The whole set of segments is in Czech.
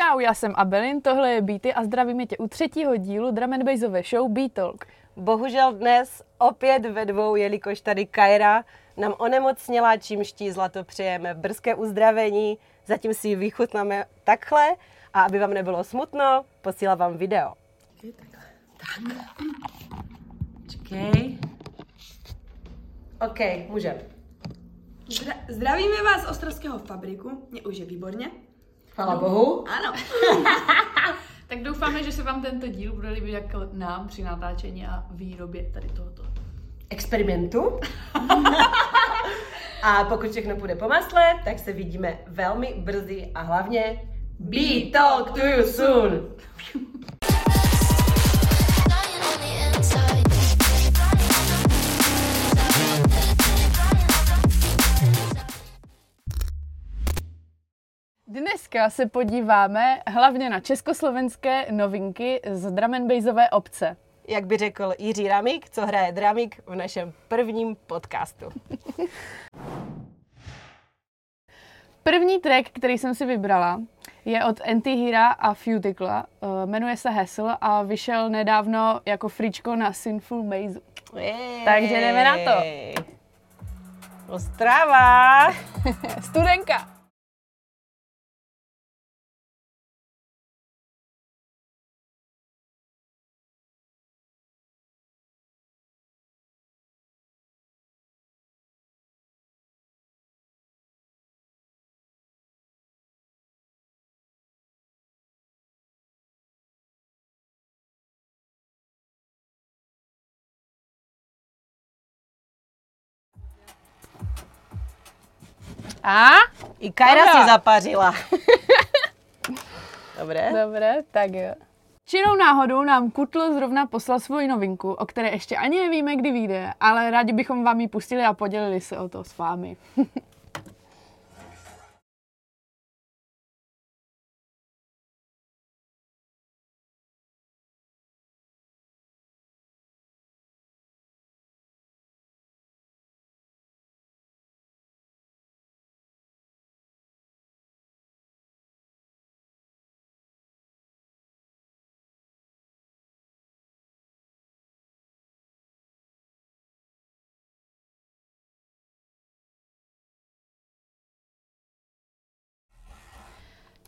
Čau, já jsem Abelin, tohle je Beaty a zdravíme tě u třetího dílu Drum and Bassové show BTalk. Bohužel dnes opět ve dvou, jelikož tady Kaira nám onemocněla, čímž jí zlato přejeme brzké uzdravení, zatím si ji vychutnáme takhle a aby vám nebylo smutno, posílám vám video. Čekej. OK, můžem. Zdravíme vás z Ostrovského fabriku, mě už je výborně. Chvala bohu. Ano. Tak doufáme, že se vám tento díl bude líbit jak nám při natáčení a výrobě tady tohoto experimentu. A pokud všechno půjde po masle, tak se vidíme velmi brzy a hlavně BTalk to you soon! Dneska se podíváme hlavně na československé novinky z drum and bassové obce. Jak by řekl Jiří Ramík, co hraje Dramik v našem prvním podcastu. První track, který jsem si vybrala, je od Antihira a Fydykla. Jmenuje se Hessel a vyšel nedávno jako fričko na Sinful Maze. Takže jdeme na to. Ostrava! Studenka! A? I Kaira si zapařila. Dobré? Dobré, tak jo. Čirou náhodou nám Kutlo zrovna poslal svoji novinku, o které ještě ani nevíme, kdy vyjde, ale rádi bychom vám ji pustili a podělili se o to s vámi.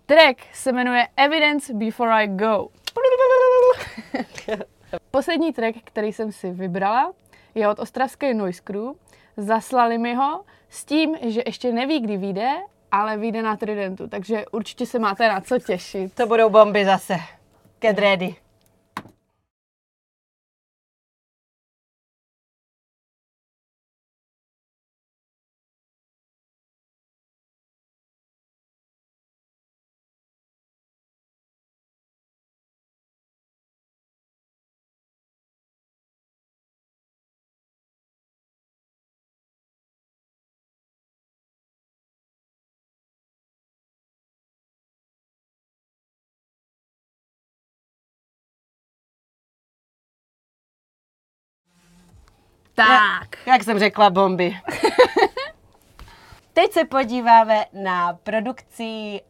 Track se jmenuje Evidence before I go. Poslední track, který jsem si vybrala, je od ostravské Noise Crew. Zaslali mi ho s tím, že ještě neví, kdy vyjde, ale vyjde na Tridentu, takže určitě se máte na co těšit. To budou bomby zase. Get ready. Tak. Jak jsem řekla, bomby. Teď se podíváme na produkci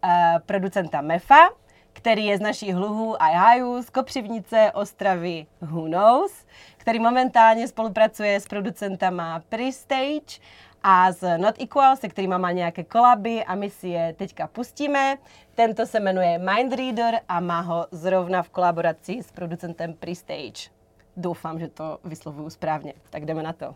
producenta Mefa, který je z našich Hluhů a Jahajů, z Kopřivnice, Ostravy, Who Knows, který momentálně spolupracuje s producentama PreStage a z Not Equal, se kterýma má nějaké kolaby a my si je teďka pustíme. Tento se jmenuje Mind Reader a má ho zrovna v kolaboraci s producentem PreStage. Doufám, že to vyslovuju správně. Tak jdeme na to.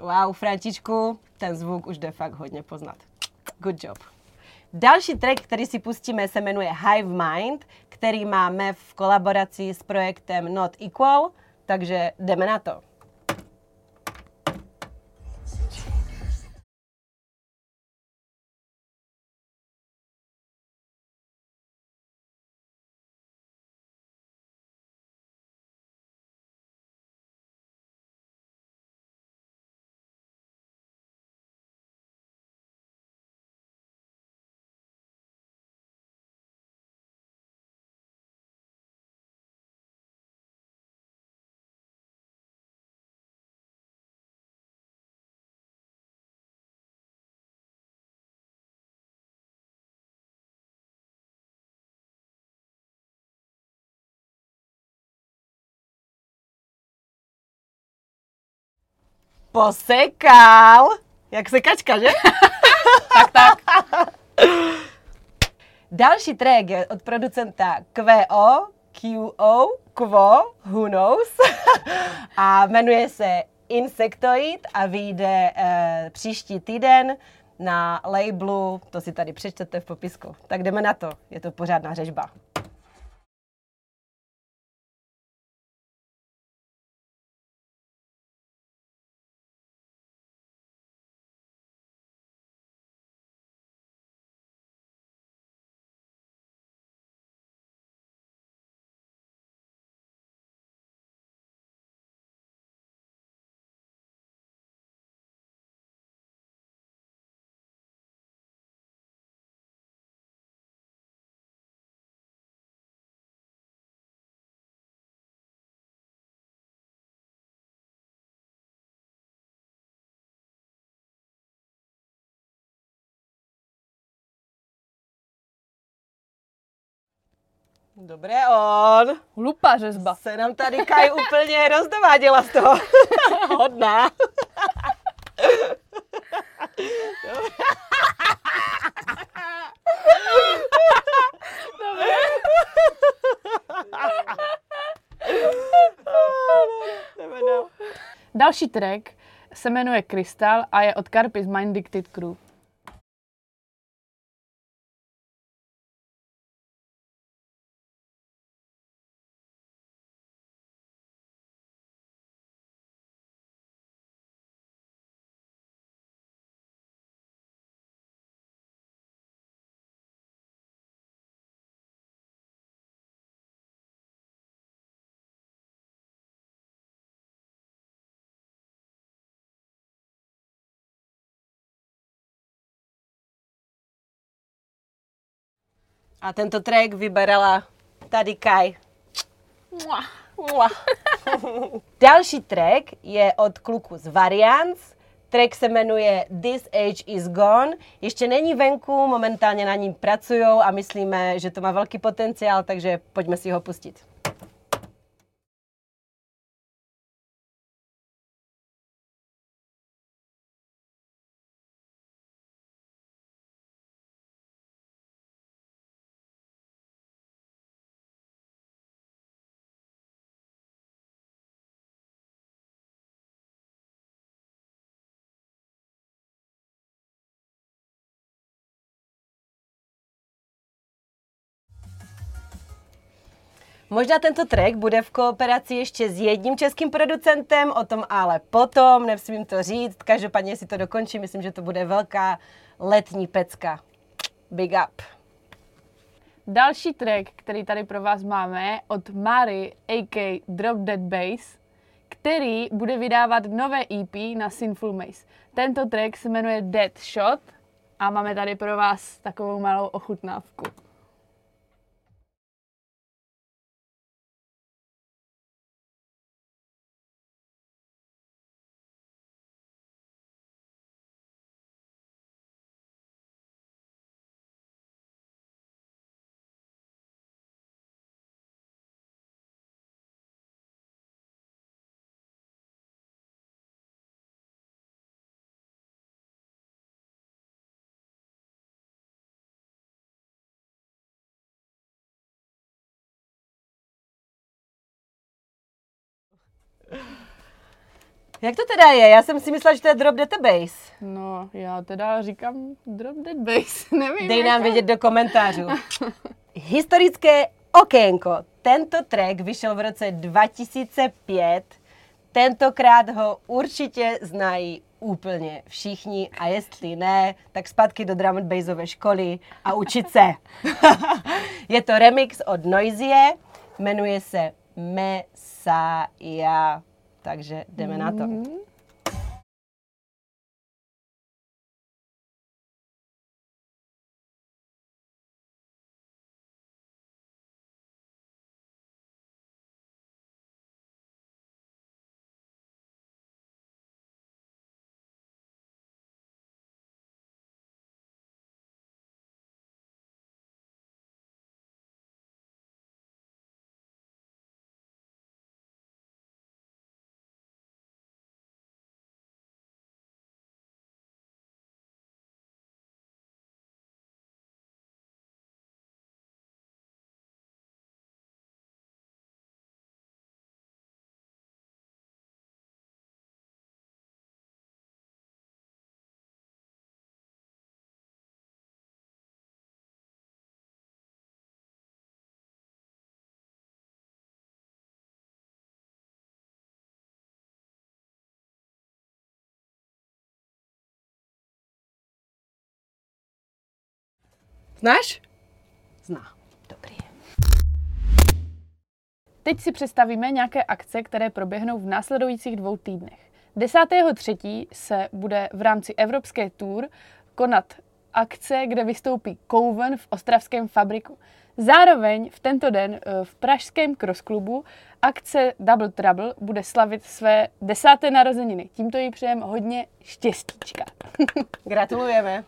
Wow, Frantičku, ten zvuk už jde fakt hodně poznat. Good job. Další track, který si pustíme, se jmenuje Hive Mind, který máme v kolaboraci s projektem Not Equal, takže jdeme na to. posekal. Jak sekačka, že? tak. Další track je od producenta QO, who knows, a jmenuje se Insectoid a vyjde příští týden na labelu, to si tady přečtete v popisku. Tak jdeme na to, je to pořádná řežba. Dobré on. Hlupa řezba. Se nám tady Kaj úplně rozdováděla z toho. Hodná. Dobré. Další track se jmenuje Krystal a je od Karpis Mind Dictated Crew. A tento track vyberala tady Kaj. Mua. Další track je od kluku z Variants. Track se jmenuje This Age is Gone. Ještě není venku, momentálně na ním pracujou a myslíme, že to má velký potenciál, takže pojďme si ho pustit. Možná tento track bude v kooperaci ještě s jedním českým producentem, o tom ale potom, nevím to říct, každopádně si to dokončím, myslím, že to bude velká letní pecka. Big up. Další track, který tady pro vás máme, od Mary, a.k.a. Drop Dead Bass, který bude vydávat nové EP na Sinful Maze. Tento track se jmenuje Dead Shot a máme tady pro vás takovou malou ochutnávku. Jak to teda je? Já jsem si myslela, že to je Drop Dead Bass. No, já teda říkám Drop Dead Bass, nevím. Dej nám vědět do komentářů. Historické okénko. Tento track vyšel v roce 2005. Tentokrát ho určitě znají úplně všichni a jestli ne, tak zpátky do drum and bassové školy a učit se. Je to remix od Noise, jmenuje se Mefa. Takže jdeme na to. Znáš? Zná. Dobrý. Teď si představíme nějaké akce, které proběhnou v následujících 2 týdnech. 10.3. se bude v rámci Evropské tour konat akce, kde vystoupí Kouven v Ostravském fabriku. Zároveň v tento den v pražském crossklubu akce Double Trouble bude slavit své 10. narozeniny. Tímto jí přejeme hodně štěstíčka. Gratulujeme.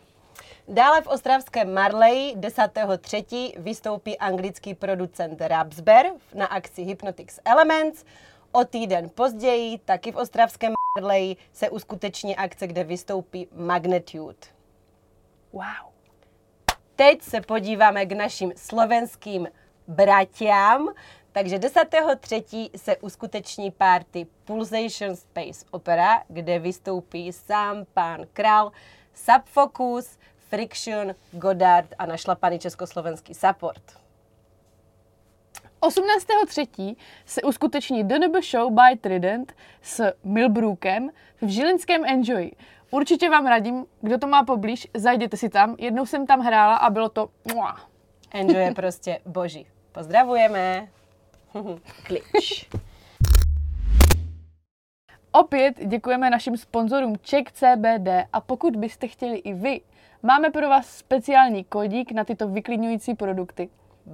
Dále v ostravském Marleji 10.3. vystoupí anglický producent Rapsber na akci Hypnotics Elements. O týden později taky v ostravském Marleji se uskuteční akce, kde vystoupí Magnitude. Wow. Teď se podíváme k našim slovenským bratiam. Takže 10.3. se uskuteční party Pulsation Space Opera, kde vystoupí sám pán Král, Subfocus, Friction, Godard a našlapaný československý support. 18.3. se uskuteční DNB Show by Trident s Millbrookem v žilinském Enjoy. Určitě vám radím, kdo to má poblíž, zajděte si tam. Jednou jsem tam hrála a bylo to mua. Enjoy je prostě boží. Pozdravujeme. Klič. Opět děkujeme našim sponzorům Czech CBD a pokud byste chtěli i vy, máme pro vás speciální kódík na tyto vyklidňující produkty.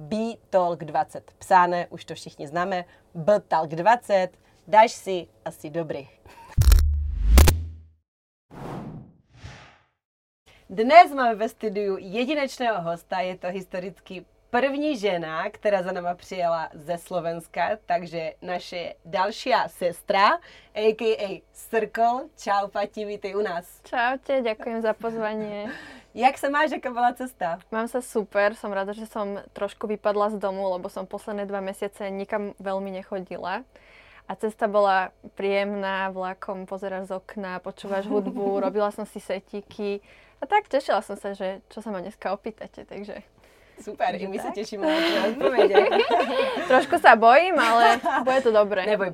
BTalk20, psáne, už to všichni známe, BTalk20, dáš si asi dobrý. Dnes máme ve studiu jedinečného hosta, je to historicky první žena, která za náma přijela ze Slovenska, takže naše další sestra, a.k.a. C:rcle. Čau Pati, vítej u nás. Čau tě, děkujem za pozvání. Jak se máš, jaká byla cesta? Mám se super, jsem ráda, že jsem trošku vypadla z domu, lebo jsem posledné 2 měsíce nikam velmi nechodila. A cesta bola príjemná, vlakom pozeráš z okna, počúvaš hudbu, robila som si setíky a tak tešila som sa, že čo sa ma dneska opýtate, takže... Super, i my sa tešíme na tvoje odpovede. Trošku sa bojím, ale bude to dobré. Neboj,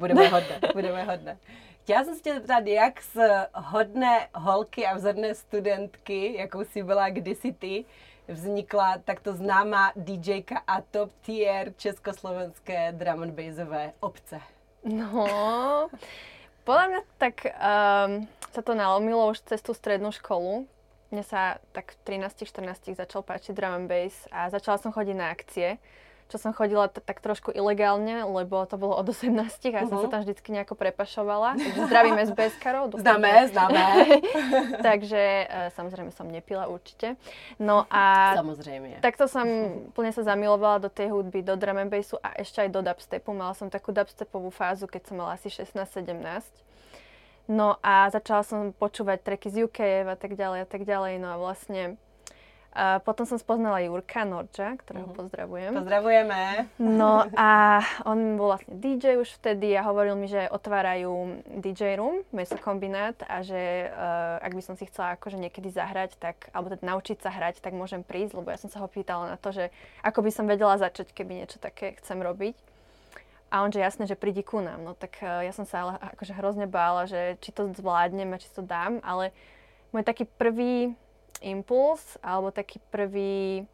budeme hodné. Chtěla jsem se tě zeptat, jak z hodné holky a vzorné studentky, jakou si byla kdysi ty, vznikla takto známá DJka a top tier československé drum and bassové obce. No, podľa mňa tak sa to nalomilo už cez tú strednú školu. Mne sa tak v 13-14 začal páčiť drum and bass a začala som chodiť na akcie, čo som chodila tak trošku ilegálne, lebo to bolo od 18 a som sa tam vždycky nejako prepašovala. Zdravím SBS-karov. Známe. Takže samozrejme som nepila určite. No a samozrejme. Takto som plne sa zamilovala do tej hudby, do drum and bassu a ešte aj do dubstepu. Mala som takú dubstepovú fázu, keď som mala asi 16-17. No a začala som počúvať tracky z UK a tak ďalej a tak ďalej. No a vlastne potom som spoznala Jurka Norča, ktorého pozdravujem. Pozdravujeme. No a on bol vlastne DJ už vtedy a hovoril mi, že otvárajú DJ room, mesokombinát a že ak by som si chcela akože niekedy zahrať, tak, alebo teda naučiť sa hrať, tak môžem prísť, lebo ja som sa ho pýtala na to, že ako by som vedela začať, keby niečo také chcem robiť. A on, že jasné, že prídi ku nám. No tak ja som sa ale akože hrozne bála, že či to zvládnem a či to dám, ale môj taký prvý impuls, alebo taký prvý...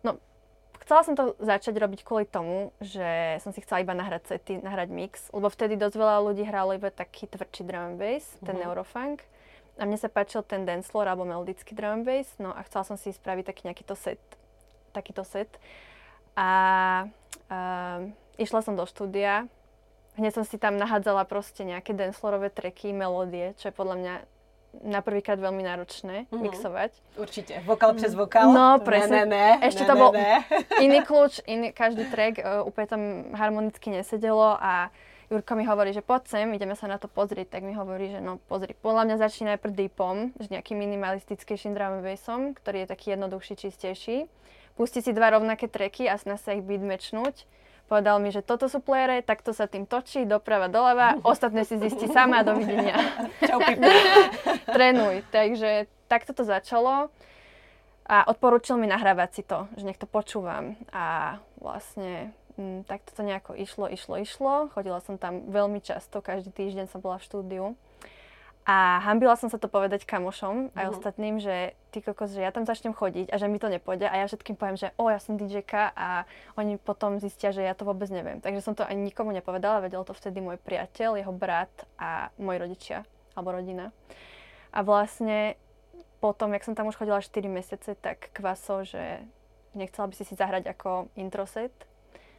No, chcela som to začať robiť kvôli tomu, že som si chcela iba nahrať sety, nahrať mix, lebo vtedy dosť veľa ľudí hralo iba taký tvrdší drum and bass, ten neurofunk. A mne sa páčil ten dancefloor, alebo melodický drum and bass, no a chcela som si spraviť taký nejakýto set, takýto set. A išla som do štúdia, hneď som si tam nahádzala proste nejaké dancefloorové tracky, melódie, čo je podľa mňa na prvýkrát veľmi náročné mixovať. Určite. Vokál přes vokál? No, presne. Iný kľúč, každý track úplne tam harmonicky nesedelo a Jurko mi hovorí, že poď sem, ideme sa na to pozrieť, tak mi hovorí, že no pozri, podľa mňa začni najprv deepom, že nejakým minimalistickejším drum and bassom, ktorý je taký jednoduchší, čistejší. Pusti si 2 rovnaké tracky a snaž sa ich beatmatchnúť. Povedal mi, že toto sú playere, takto sa tým točí, doprava, doľava, ostatné si zistí sama, dovidenia. Čau, pipi. Trénuj. Takže takto to začalo a odporúčil mi nahrávať si to, že nech to počúvam. A vlastne takto to nejako išlo. Chodila som tam veľmi často, každý týždeň som bola v štúdiu. A hambila som sa to povedať kamošom aj ostatným, že ty kokos, že ja tam začnem chodiť a že mi to nepôjde a ja všetkým poviem, že ja som DJka a oni potom zistia, že ja to vôbec neviem. Takže som to ani nikomu nepovedala, vedel to vtedy môj priateľ, jeho brat a moji rodičia, alebo rodina. A vlastne potom, jak som tam už chodila 4 mesiace, tak kvaso, že nechcela by si zahrať ako introset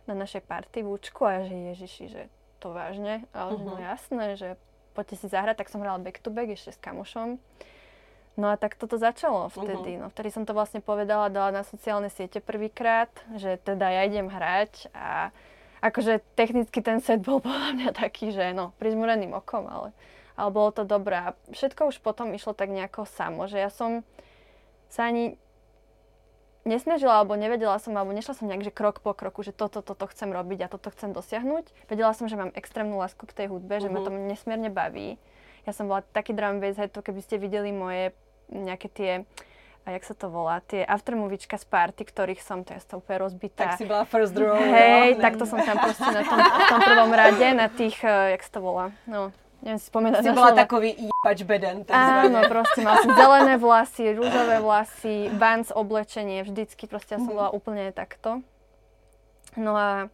na našej party v účku a že ježiši, že to vážne, ale že no jasné, že poďte si zahrať, tak som hrala back to back ešte s kamošom. No a tak toto začalo vtedy. No, vtedy som to vlastne povedala, dala na sociálne siete prvýkrát, že teda ja idem hrať a akože technicky ten set bol podľa mňa taký, že no, prizmúreným okom, ale bolo to dobré. A všetko už potom išlo tak nejako samo, že ja som sa ani nesnažila, alebo nevedela som, alebo nešla som nejak, že krok po kroku, že toto chcem robiť a toto chcem dosiahnuť. Vedela som, že mám extrémnu lásku k tej hudbe, že ma to nesmierne baví. Ja som bola taký drum bass head, to keby ste videli moje nejaké tie, a jak sa to volá, tie aftermovička z party, ktorých som, to je to úplne rozbitá. Tak si bola first row. Hej, no, takto som tam proste na tom prvom rade, na tých, jak sa to volá, no. Neviem si spomenúť. Si bola takový jebač beden, takzvané. Áno, proste mal som zelené vlasy, rúžové vlasy, vans, oblečenie, vždycky proste ja som bola úplne takto. No a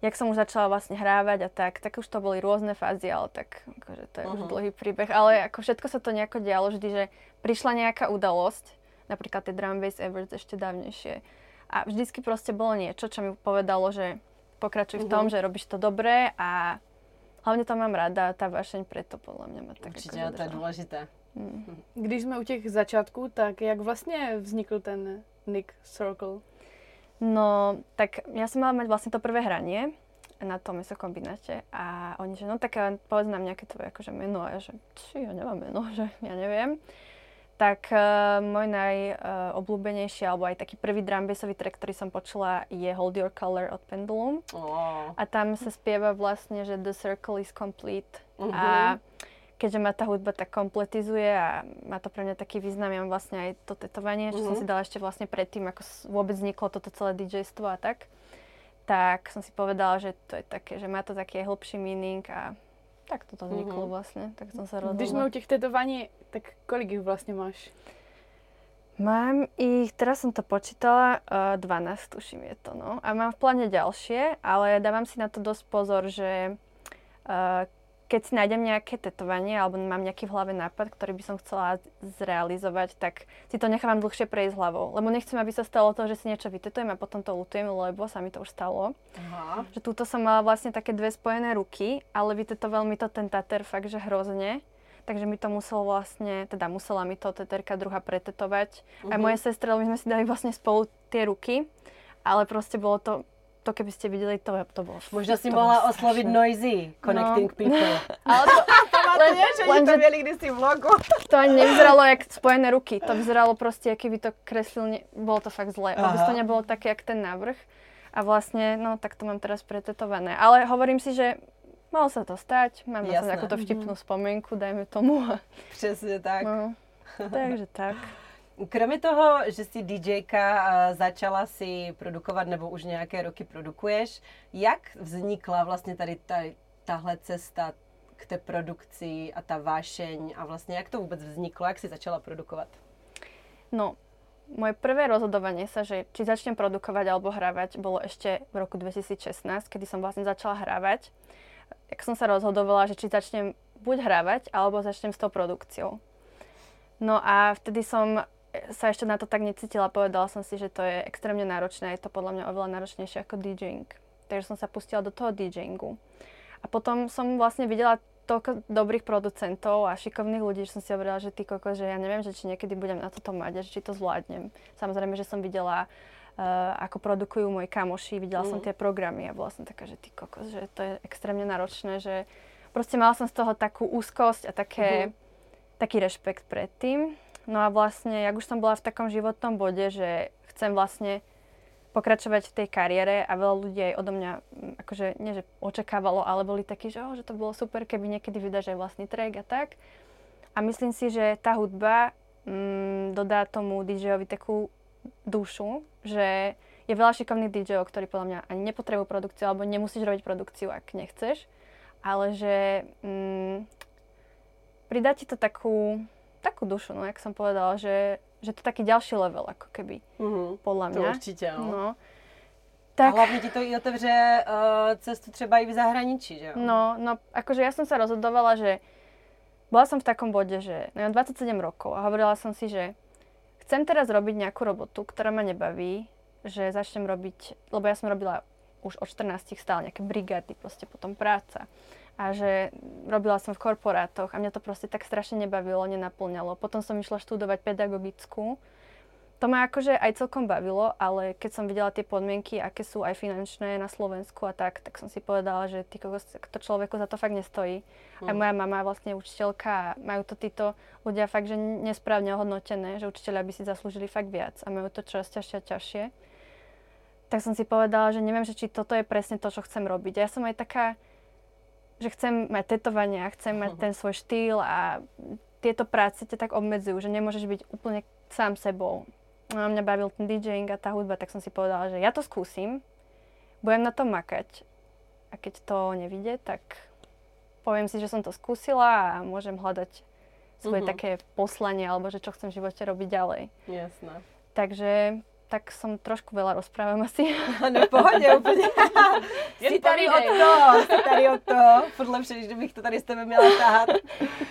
jak som už začala vlastne hrávať a tak už to boli rôzne fázy, ale tak akože to je už dlhý príbeh, ale ako všetko sa to nejako dialo vždy, že prišla nejaká udalosť, napríklad tie Drum Bass Awards ešte dávnejšie a vždycky proste bolo niečo, čo mi povedalo, že pokračuj v tom, že robíš to dobre a hlavně to mám ráda, ta vášeň preto podle mě má tak. Určitě, to je důležité. Když jsme u těch začátků, tak jak vlastně vznikl ten nick C:rcle? No, tak já jsem měla mít vlastně to prvé hraně na tom mesokombinátě a oni že no tak povedz nám nějaké tvoje jakože jméno, a já že já nemám jméno, že já nevím. Tak můj najobľúbenejší alebo aj taký prvý drumbassový track, ktorý som počula, je Hold Your Color od Pendulum. Oh. A tam sa spieva vlastne, že the circle is complete. A keďže ma tá hudba tak kompletizuje a má to pre mňa taký význam, ja mám vlastne aj to tetovanie, čo som si dala ešte vlastne predtým, ako vôbec vzniklo toto celé DJstvo a tak som si povedala, že to je také, že má to taký hlbší meaning a tak toto vzniklo vlastně, tak jsem se rozhodla. Když jsme u těch tetování, tak kolik jich vlastně máš? Mám ich, teraz jsem to počítala, 12 tuším je to, no. A mám v pláne ďalšie, ale dávam si na to dosť pozor, že keď si nájdem nejaké tetovanie alebo mám nejaký v hlave nápad, ktorý by som chcela zrealizovať, tak si to nechávam dlhšie prejsť hlavou. Lebo nechcem, aby sa stalo to, že si niečo vytetujem a potom to lutujem, lebo sa mi to už stalo. Aha. Že túto som mala vlastne také dve spojené ruky, ale vytetoval mi to ten tater fakt, že hrozne. Takže mi to musela mi to teterka druhá pretetovať. Aj moje sestre, my sme si dali vlastne spolu tie ruky, ale proste bolo to... To keby ste viděli, to bylo. Možná si mohla oslovit Noisy, Connecting People. Ale to máte něco, že to měli kdysi v logu. To ani nevyzeralo jak spojené ruky, to vyzeralo prostě, jaký by to kreslil, bylo to fakt zlé. Vůbec to nebylo tak, jak ten návrh. A vlastně, no tak to mám teraz pretetované. Ale hovorím si, že malo se to stať, mám na to nějakou to vtipnou vzpomínku, dajme tomu. Přesně tak. No, takže tak. Kromě toho, že jsi DJka, začala si produkovat nebo už nějaké roky produkuješ, jak vznikla vlastně tady tahle cesta k té produkci a ta vášeň a vlastně jak to vůbec vzniklo, jak jsi začala produkovat? No, moje prvé rozhodovanie sa, že či začnem produkovať alebo hrávať, bolo ešte v roku 2016, kedy som vlastne začala hrávať. Jak som sa rozhodovala, že či začnem buď hrávať, alebo začnem s tou produkciou. No a vtedy som sa ešte na to tak necítila, povedala som si, že to je extrémne náročné, je to podľa mňa oveľa náročnejšie ako DJing. Takže som sa pustila do toho DJingu. A potom som vlastne videla toľko dobrých producentov a šikovných ľudí, že som si hovorila, že ty kokos, že ja neviem, že či niekedy budem na toto mať a či to zvládnem. Samozrejme, že som videla, ako produkujú moji kamoši, videla som tie programy a bola som taká, že ty kokos, že to je extrémne náročné, že proste mala som z toho takú úzkosť a taký rešpekt predtým. No a vlastne, jak už som bola v takom životnom bode, že chcem vlastne pokračovať v tej kariére a veľa ľudí aj odo mňa, akože nie že očakávalo, ale boli takí, že, že to bolo super, keby niekedy vydáš aj vlastný track a tak. A myslím si, že tá hudba dodá tomu DJovi takú dušu, že je veľa šikovných DJov, ktorí podľa mňa ani nepotrebujú produkciu alebo nemusíš robiť produkciu, ak nechceš, ale že pridá ti to takú dušu, no, jak som povedala, že to je taký ďalší level, ako keby, podľa mňa. To určite, no. Tak... A hlavne ti to i otevře cestu třeba i v zahraničí, že jo? No, akože ja som sa rozhodovala, že bola som v takom bode, že ja mám 27 rokov a hovorila som si, že chcem teraz robiť nejakú robotu, ktorá ma nebaví, že začnem robiť, lebo ja som robila už od 14 stále nejaké brigády, proste potom práca. A že robila som v korporátoch a mňa to proste tak strašne nebavilo, nenapĺňalo. Potom som išla študovať pedagogickú. To ma akože aj celkom bavilo, ale keď som videla tie podmienky, aké sú aj finančné na Slovensku a tak som si povedala, že to človeku za to fakt nestojí. A moja mama je vlastne učiteľka a majú to títo ľudia fakt, že nesprávne ohodnotené, že učiteľia by si zaslúžili fakt viac a majú to čoraz ťažšie a ťažšie. Tak som si povedala, že neviem, že či toto je presne to, čo chcem robiť. A ja som aj taká, že chcem mať tetovania, chcem mať ten svoj štýl a tieto práce te tak obmedzujú, že nemôžeš byť úplne sám sebou. A mňa bavil ten DJing a tá hudba, tak som si povedala, že ja to skúsim, budem na to makať a keď to nevyjde, tak poviem si, že som to skúsila a môžem hľadať svoje také poslanie alebo že čo chcem v živote robiť ďalej. Jasné. Takže tak som trošku veľa rozprávam asi. No pohode úplne. Jsi tady od toho. Furt lepší, když bych to tady s tebe měla tahat.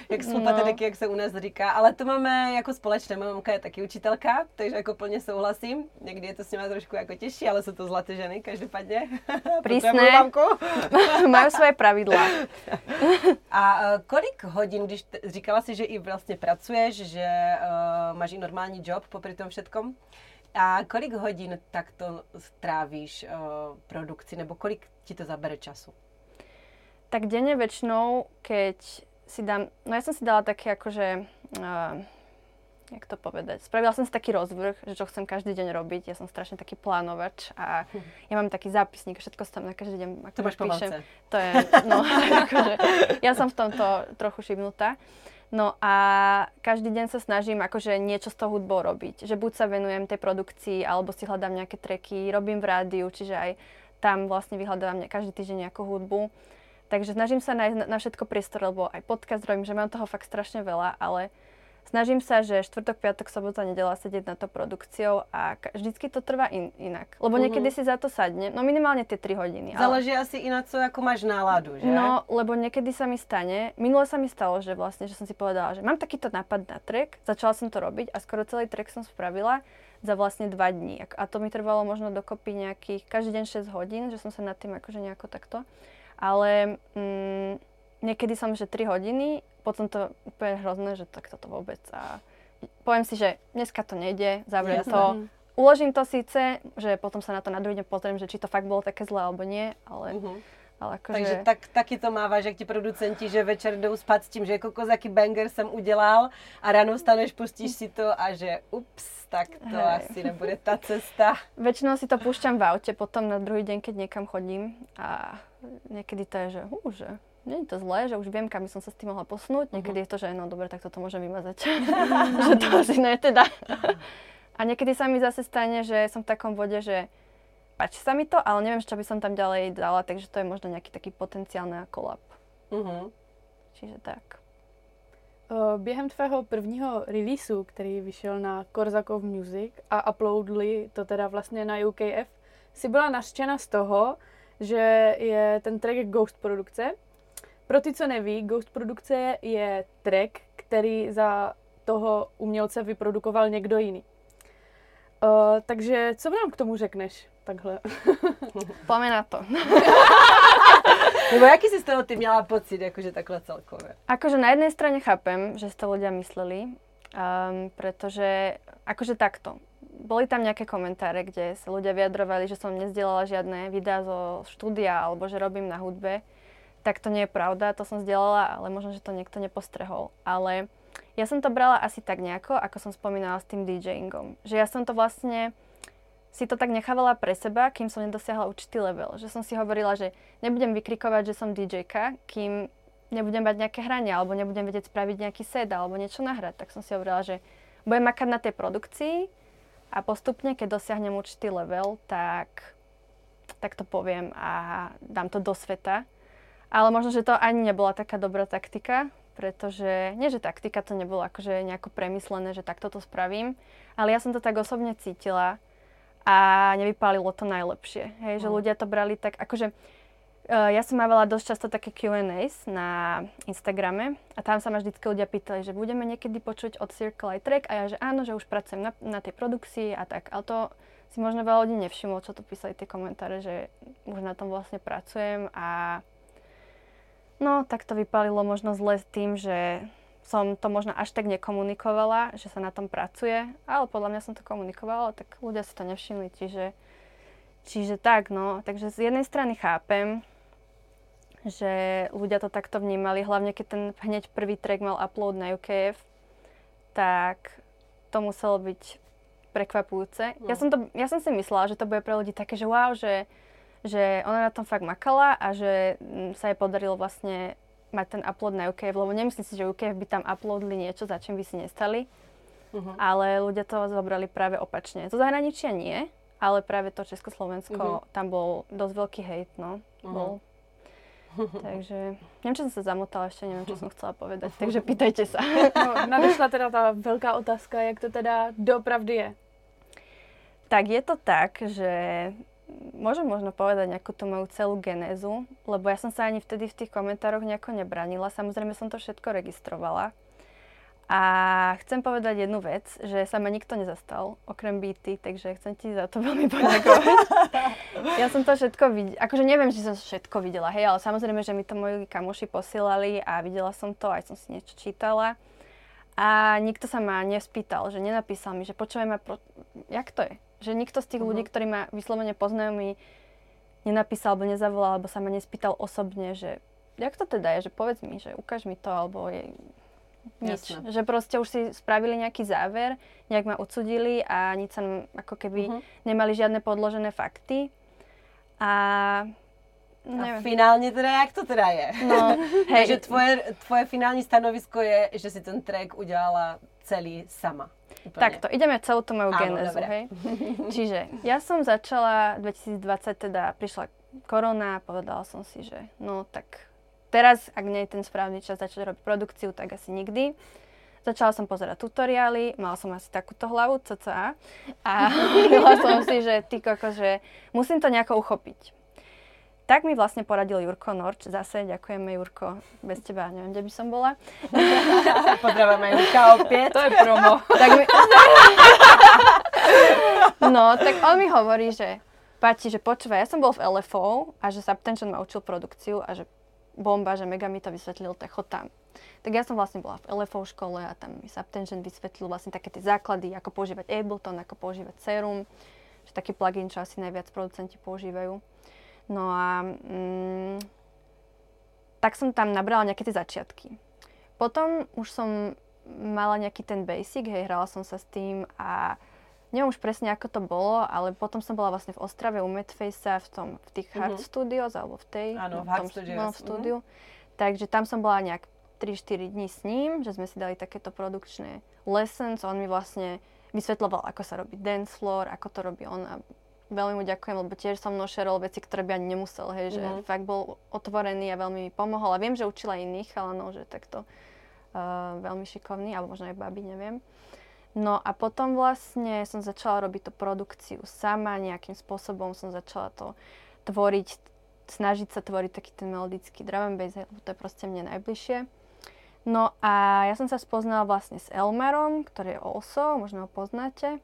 Jak jsou patedeky, jak se u nás říká. Ale to máme jako společné. Moje mamka je taky učitelka, takže jako plně souhlasím. Někdy je to s nimi trošku jako těžší, ale jsou to zlaté ženy, každopádně. Přísné. Mají svoje pravidla. A kolik hodin, když říkala si, že i vlastně pracuješ, že máš i normální job popri tom všetkom, a kolik hodin takto strávíš produkci, nebo kolik ti to zabere času? Tak denne väčšinou, keď si dám, no ja som si dala také akože, jak to povedať, spravila som si taký rozvrh, že čo chcem každý deň robiť, ja som strašne taký plánovač a ja mám taký zápisník, všetko sa tam na každý deň ako to máš píšem. To je, no, akože, ja som v tomto trochu šibnutá. No a každý deň sa snažím akože niečo s tou hudbou robiť. Že buď sa venujem tej produkcii, alebo si hľadám nejaké tracky, robím v rádiu, čiže aj tam vlastne vyhľadávam každý týždeň nejakú hudbu. Takže snažím sa nájsť na všetko priestor, lebo aj podcast robím, že mám toho fakt strašne veľa, ale snažím sa, že štvrtok, piatok, sobota, nedela sedieť na to produkciou a vždycky to trvá inak. Lebo niekedy si za to sadne, no minimálne tie 3 hodiny. Ale... Záleží asi i na co, ako máš náladu, že? No, lebo niekedy sa mi stane, minule sa mi stalo, že vlastne, že som si povedala, že mám takýto nápad na track, začala som to robiť a skoro celý track som spravila za vlastne 2 dní. A to mi trvalo možno dokopy nejakých, každý deň 6 hodín, že som sa nad tým akože nejako takto. Ale niekedy som, že 3 hodiny, potom to úplne hrozné, že tak toto vôbec a poviem si, že dneska to nejde, zavriem to, uložím to síce, že potom sa na to na druhý deň pozriem, že či to fakt bolo také zlé alebo nie, ale... Ale akože... Takže taky to máváš, jak ti producenti, že večer jdou spát s tím, že kokos, jaký banger jsem udělal a ráno vstaneš, pustíš si to a že ups, tak to asi nebude ta cesta. Většinou si to púšťam v aute, potom na druhý deň, keď niekam chodím a niekedy to je, že nie je to zlé, že už viem, kam som sa s tým mohla posunúť. Niekedy je to, že no dobre, tak toto môžem vymazať. Že to asi ne teda. A niekedy sa mi zase stane, že som v takom bode, že páči sa mi to, ale neviem, čo by som tam ďalej dala, takže to je možno nejaký taký potenciálny kolab. Čiže tak. Během tvého prvního releaseu, který vyšel na Korzakov Music a uploadli to teda vlastně na UKF, si byla nařčena z toho, že je ten track Ghost produkce. Pro ty, co neví, Ghost produkce je track, který za toho umělce vyprodukoval někdo jiný. Takže co nám k tomu řekneš takhle? Pojďme na to. Nebo jaký jsi z toho ty měla pocit, jakože takhle celkově? Akože na jednej strane chápem, že si to ľudia mysleli, pretože akože takto. Boli tam nejaké komentáre, kde sa ľudia vyjadrovali, že som nezdielala žiadne videá zo štúdia alebo že robím na hudbe. Tak to nie je pravda, to som zdieľala, ale možno, že to niekto nepostrehol. Ale ja som to brala asi tak nejako, ako som spomínala s tým DJingom. Že ja som to vlastne si to tak nechávala pre seba, kým som nedosiahla určitý level. Že som si hovorila, že nebudem vykrikovať, že som DJka, kým nebudem mať nejaké hranie, alebo nebudem vedieť spraviť nejaký set, alebo niečo nahrať. Tak som si hovorila, že budem makať na tej produkcii a postupne, keď dosiahnem určitý level, tak to poviem a dám to do sveta. Ale možno, že to ani nebola taká dobrá taktika, pretože nie, že taktika to nebolo akože nejako premyslené, že takto to spravím, ale ja som to tak osobne cítila a nevypálilo to najlepšie, hej, že ľudia to brali tak, akože ja som mávala dosť často také Q&As na Instagrame a tam sa ma vždycky ľudia pýtali, že budeme niekedy počuť od C:rcle aj track a ja, že áno, že už pracujem na tej produkcii a tak, ale to si možno veľa ľudí nevšimlo, čo tu písali tie komentáre, že už na tom vlastne pracujem a no, tak to vypálilo možno zle tým, že som to možno až tak nekomunikovala, že sa na tom pracuje, ale podľa mňa som to komunikovala, tak ľudia si to nevšimli, čiže tak, no. Takže z jednej strany chápem, že ľudia to takto vnímali, hlavne keď ten hneď prvý track mal upload na UKF, tak to muselo byť prekvapujúce. No. Ja som si myslela, že to bude pre ľudí také, že wow, že ona na tom fakt makala a že sa jej podarilo vlastne mať ten upload na UKF, lebo nemyslím si, že UKF by tam uploadli niečo, za čím by si nestali, ale ľudia to zobrali práve opačne. Zo zahraničia nie, ale práve to Československo, tam bol dosť veľký hejt, no, bol. Takže, neviem, čo som sa zamotala ešte, neviem, čo som chcela povedať, takže pýtajte sa. No, nadešla teda tá veľká otázka, jak to teda doopravdy je. Tak je to tak, že môžem možno povedať nejakú tú moju celú genézu, lebo ja som sa ani vtedy v tých komentároch nejako nebranila, samozrejme som to všetko registrovala. A chcem povedať jednu vec, že sa ma nikto nezastal, okrem Beaty, takže chcem ti za to veľmi poďakovať. Ja som to všetko videla, akože neviem, že som všetko videla, hej, ale samozrejme, že mi to moji kamoši posielali a videla som to, aj som si niečo čítala. A nikto sa ma nespýtal, že nenapísal mi, že počúvaj ma, jak to je? Že nikto z tých ľudí, ktorí ma vyslovene poznajú, mi nenapísal, alebo nezavolal, alebo sa ma nespýtal osobne, že jak to teda je, že povedz mi, že ukáž mi to, alebo je nič. Jasne. Že proste už si spravili nejaký záver, nejak ma odsudili a nič sa ako keby nemali žiadne podložené fakty. A finálně teda, jak to teda je? No, hej. Takže tvoje finální stanovisko je, že si ten track udělala celý sama. Úplne. Takto, ideme celú tú moju genézu, hej. Čiže ja som začala 2020, teda prišla korona, povedala som si, že no tak teraz, ak nie je ten správny čas začať robiť produkciu, tak asi nikdy. Začala som pozerať tutoriály, mala som asi takúto hlavu, cca. A hovorila som si, že ty kokos, že musím to nejako uchopiť. Tak mi vlastne poradil Jurko Norč, zase ďakujeme Jurko, bez teba neviem, kde by som bola. Pozdravujeme Jurka opäť. To je promo. Tak mi... No, tak on mi hovorí, že Pati, že počúvaj, ja som bol v LFO a že Subtention ma učil produkciu a že bomba, že mega mi to vysvetlil, tak chod tam. Tak ja som vlastne bola v LFO škole a tam mi Subtention vysvetlil vlastne také tie základy, ako používať Ableton, ako používať Serum, že taký plugin, čo asi najviac producenti používajú. No a tak som tam nabrala nejaké tie začiatky. Potom už som mala nejaký ten basic, hej, hrala som sa s tým a neviem už presne, ako to bolo, ale potom som bola vlastne v Ostrave u Medfacea v tých Hard Studios, alebo v tej, ano, v štúdiu. Takže tam som bola nejak 3-4 dní s ním, že sme si dali takéto produkčné lessons, on mi vlastne vysvetľoval, ako sa robí dance floor, ako to robí on a veľmi mu ďakujem, lebo tiež som mnošerol veci, ktoré by ani nemusel, hej, že fakt bol otvorený a veľmi mi pomohol. A viem, že učila iných chalanov, že takto veľmi šikovný, alebo možno aj babi, neviem. No a potom vlastne som začala robiť tú produkciu sama, nejakým spôsobom som začala to tvoriť, snažiť sa tvoriť taký ten melodický drum and bass, lebo to je proste mne najbližšie. No a ja som sa spoznala vlastne s Elmarom, ktorý je also, možno ho poznáte.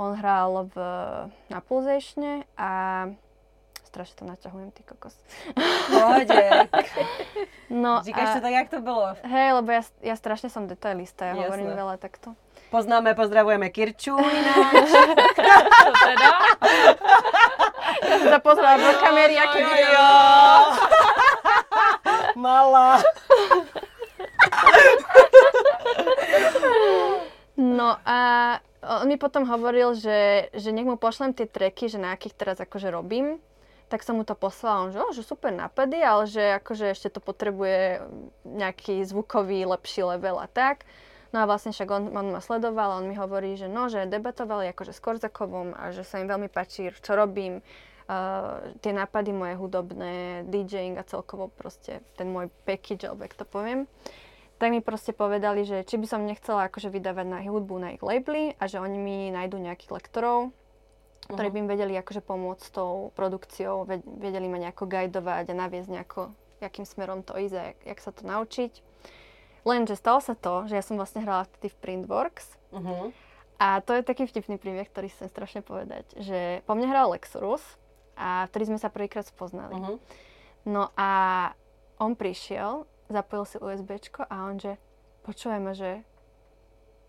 On hral na Pulsatione a strašne to naťahujem, ty kokos. Pohodek. No říkáš to tak, jak to bolo. Hej, lebo ja strašne som detailista, ja hovorím veľa takto. Poznáme, pozdravujeme Kirču ináč. To teda? Ja som sa pozrela do kamery, aký video. Malá. No a on mi potom hovoril, že nech mu pošlem tie tracky, že na akých teraz akože robím. Tak som mu to poslala, on že super nápady, ale že akože ešte to potrebuje nejaký zvukový lepší level a tak. No a vlastne však on ma sledoval a on mi hovorí, že no, že debatovali akože s Korzakovom a že sa im veľmi páči, čo robím. Tie nápady moje hudobné, DJing a celkovo proste ten môj package, alebo jak to poviem. tak mi proste povedali, že či by som nechcela akože vydávať na hudbu na ich labely a že oni mi nájdú nejakých lektorov, ktorí by im vedeli akože pomôcť s tou produkciou, vedeli ma nejako guidovať a naviesť nejako, jakým smerom to ísť a jak sa to naučiť. Lenže stalo sa to, že ja som vlastne hrala vtedy v Printworks a to je taký vtipný príbeh, ktorý chcem strašne povedať, že po mne hral Lexurus a vtedy sme sa prvýkrát spoznali. No a on prišiel, zapojil si USBčko a on že počujeme, že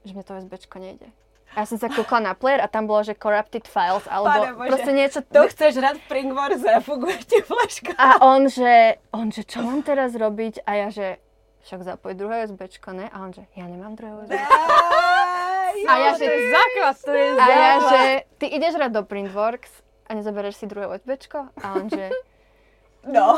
mne to USBčko nejde. A ja som sa kúkla na player a tam bolo, že corrupted files alebo proste niečo. To chceš hrať v Printworks a funguje ti flaška. A on že čo mám teraz robiť a ja že však zapoj druhé USBčko, ne? A on že ja nemám druhé USBčko. A ja že základ, to je základ. A ja že ty ideš hrať do Printworks a nezobereš si druhé USBčko? A on že No.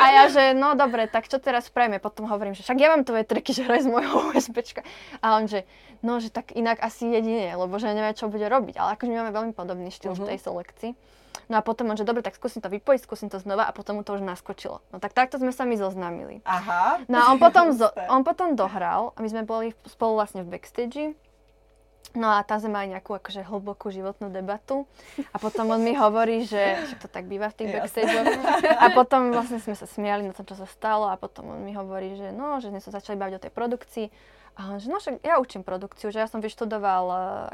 A ja že, no dobre, tak čo teraz spravíme? Potom hovorím, že však ja mám tvoje triky, že hraj z môjho USBčka. A on že, no že tak inak asi jedine, lebo že neviem, čo bude robiť. Ale akože my máme veľmi podobný štýl v tej selekcii. No a potom on že, dobre, tak skúsim to vypojiť, skúsim to znova a potom mu to už naskočilo. No tak takto sme sa my zoznámili. Aha. No a on potom dohral a my sme boli spolu vlastne v backstage. No a tam sme mali nejakú akože hlbokú životnú debatu a potom on mi hovorí, že však to tak býva v tých backstageoch a potom vlastne sme sa smiali na tom, čo sa stalo a potom on mi hovorí, že no, že sme sa začali baviť o tej produkcii a on že no však ja učím produkciu, že ja som vyštudoval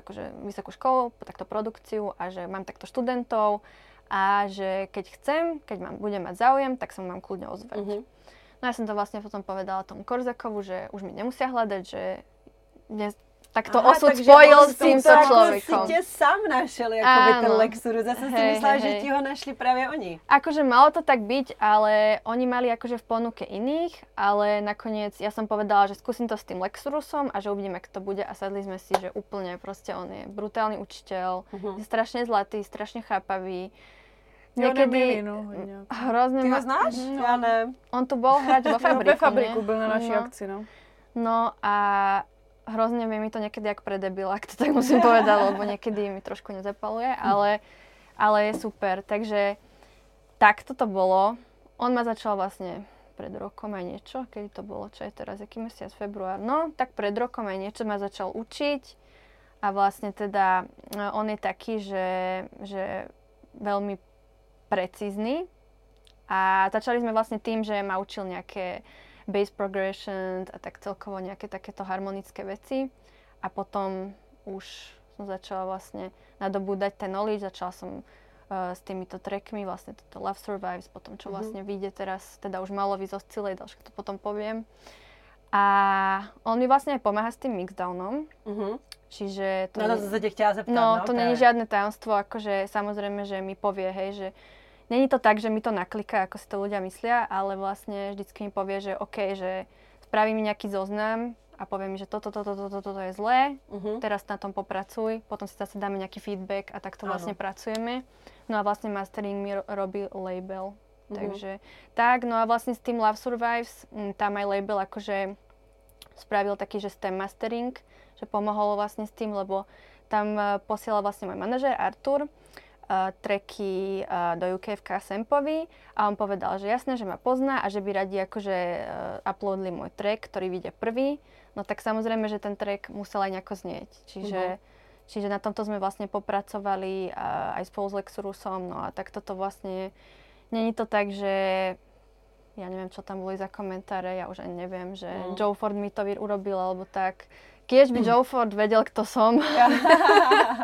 akože vysokú školu, takto produkciu a že mám takto študentov a že keď chcem, budem mať záujem, tak sa mám kľudne ozvať. No ja som to vlastne potom povedala tomu Korzakovu, že už mi nemusia hľadať, že dnes tak to osud spojil s týmto človekom. Si tě sám našel, ten Lexurus. Zase si myslela, že ti ho našli právě oni. Akože malo to tak byť, ale oni mali akože v ponuke iných, ale nakoniec ja som povedala, že skúsim to s tým Lexurusom a že uvidím, ako to bude a sadli sme si, že úplne proste on je brutálny učiteľ, je strašne zlatý, strašne chápavý. Někdy hrozně... Ty ho znáš? Já ne. On tu bol hrať vo fabriku, ne? Ve fabriku byl na naší akci, no. No a... Hrozne mi to niekedy jak predebila, ak to tak musím povedať, lebo niekedy mi trošku nezapaluje, ale je super. Takže takto to bolo. On ma začal vlastne pred rokom aj niečo, kedy to bolo, čo je teraz, aký mesiac, február. No, tak pred rokom aj niečo ma začal učiť a vlastne teda on je taký, že veľmi precízny a začali sme vlastne tým, že ma učil nejaké bass progression a tak celkovo nejaké takéto harmonické veci. A potom už som začala vlastne nadobúdať ten knowledge, začala som s týmito trackmi, vlastne toto Love Survives, potom čo vlastne vyjde teraz, teda už malo vyjsť Oscillate, ale to potom poviem. A on mi vlastne aj pomáha s tým mixdownom, čiže... No to sa te chtěla zeptat, no. To není žiadne tajomstvo, akože samozrejme, že mi povie, hej, že není to tak, že mi to nakliká, ako si to ľudia myslia, ale vlastne vždycky mi povie, že okej, že spraví mi nejaký zoznam a povie mi, že toto je zlé, teraz na tom popracuj, potom si zase dáme nejaký feedback a takto vlastne pracujeme. No a vlastne mastering mi robí label, takže tak. No a vlastne s tým Love Survives, tam aj label akože spravil taký, že stem mastering, že pomohol vlastne s tým, lebo tam posielal vlastne môj manažer Artur, tracky do UK v K-Sempovi a on povedal, že jasné, že ma pozná a že by radi akože uploadli môj track, ktorý vyjde prvý. No tak samozrejme, že ten track musel aj nejako znieť. Čiže na tomto sme vlastne popracovali aj spolu s Lexurusom. No a takto to vlastne, není to tak, že ja neviem, čo tam boli za komentáre, ja už ani neviem, že Joe Ford mi to urobil alebo tak. Kiež by Joe Ford vedel, kto som,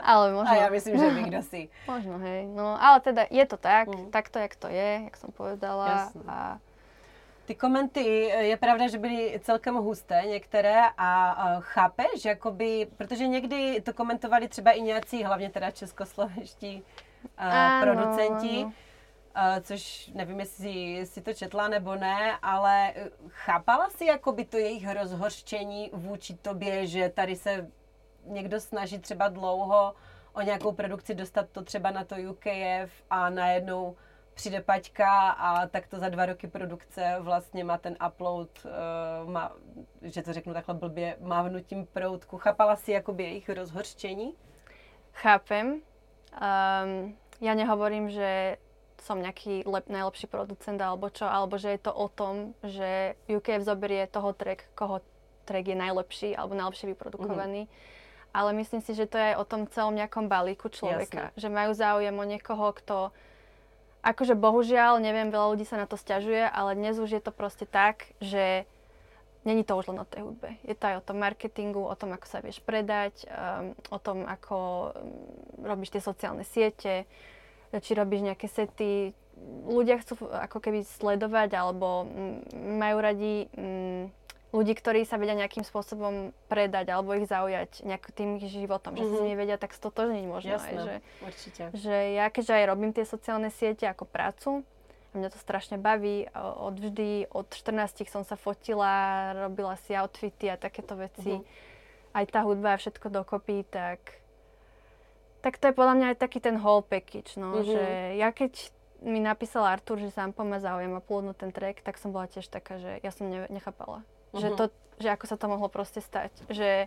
ale možno... A ja myslím, že by kdo si. Možno, hej. No, ale teda je to tak, takto, jak to je, jak som povedala. Jasne. A... Ty komenty, je pravda, že byly celkem husté některé a chápeš, jakoby, protože někdy to komentovali třeba i nějací, hlavně teda českoslovenští producenti. No. Což nevím, jestli si to četla nebo ne, ale chápala si jakoby to jejich rozhořčení vůči tobě, že tady se někdo snaží třeba dlouho o nějakou produkci dostat to třeba na to UKF a najednou přijde Paťka a tak to za 2 roky produkce vlastně má ten upload, má, že to řeknu takhle blbě, mávnutím proutku. Chápala si jakoby jejich rozhořčení? Chápem. Ja nehovorím, že som nejaký najlepší producent alebo čo, alebo že je to o tom, že UK zoberie toho track, koho track je najlepší alebo najlepšie vyprodukovaný. Ale myslím si, že to je aj o tom celom nejakom balíku človeka. Jasne. Že majú záujem o niekoho, kto akože bohužiaľ, neviem, veľa ľudí sa na to sťažuje, ale dnes už je to proste tak, že není to už len o tej hudbe. Je to aj o tom marketingu, o tom, ako sa vieš predať, o tom, ako robíš tie sociálne siete, či robíš nejaké sety. Ľudia chcú ako keby sledovať, alebo majú radi ľudí, ktorí sa vedia nejakým spôsobom predať alebo ich zaujať nejakým tým životom, že si s nimi vedia tak stotožniť možno. Jasné, aj, že, určite. Že ja keďže aj robím tie sociálne siete ako prácu, a mňa to strašne baví, od 14 som sa fotila, robila si outfity a takéto veci, aj tá hudba a všetko dokopy, tak to je podľa mňa aj taký ten whole package, no, že ja keď mi napísal Artur, že Sampo ma zaujíma plodnú ten track, tak som bola tiež taká, že ja som nechápala. Že ako sa to mohlo proste stať, že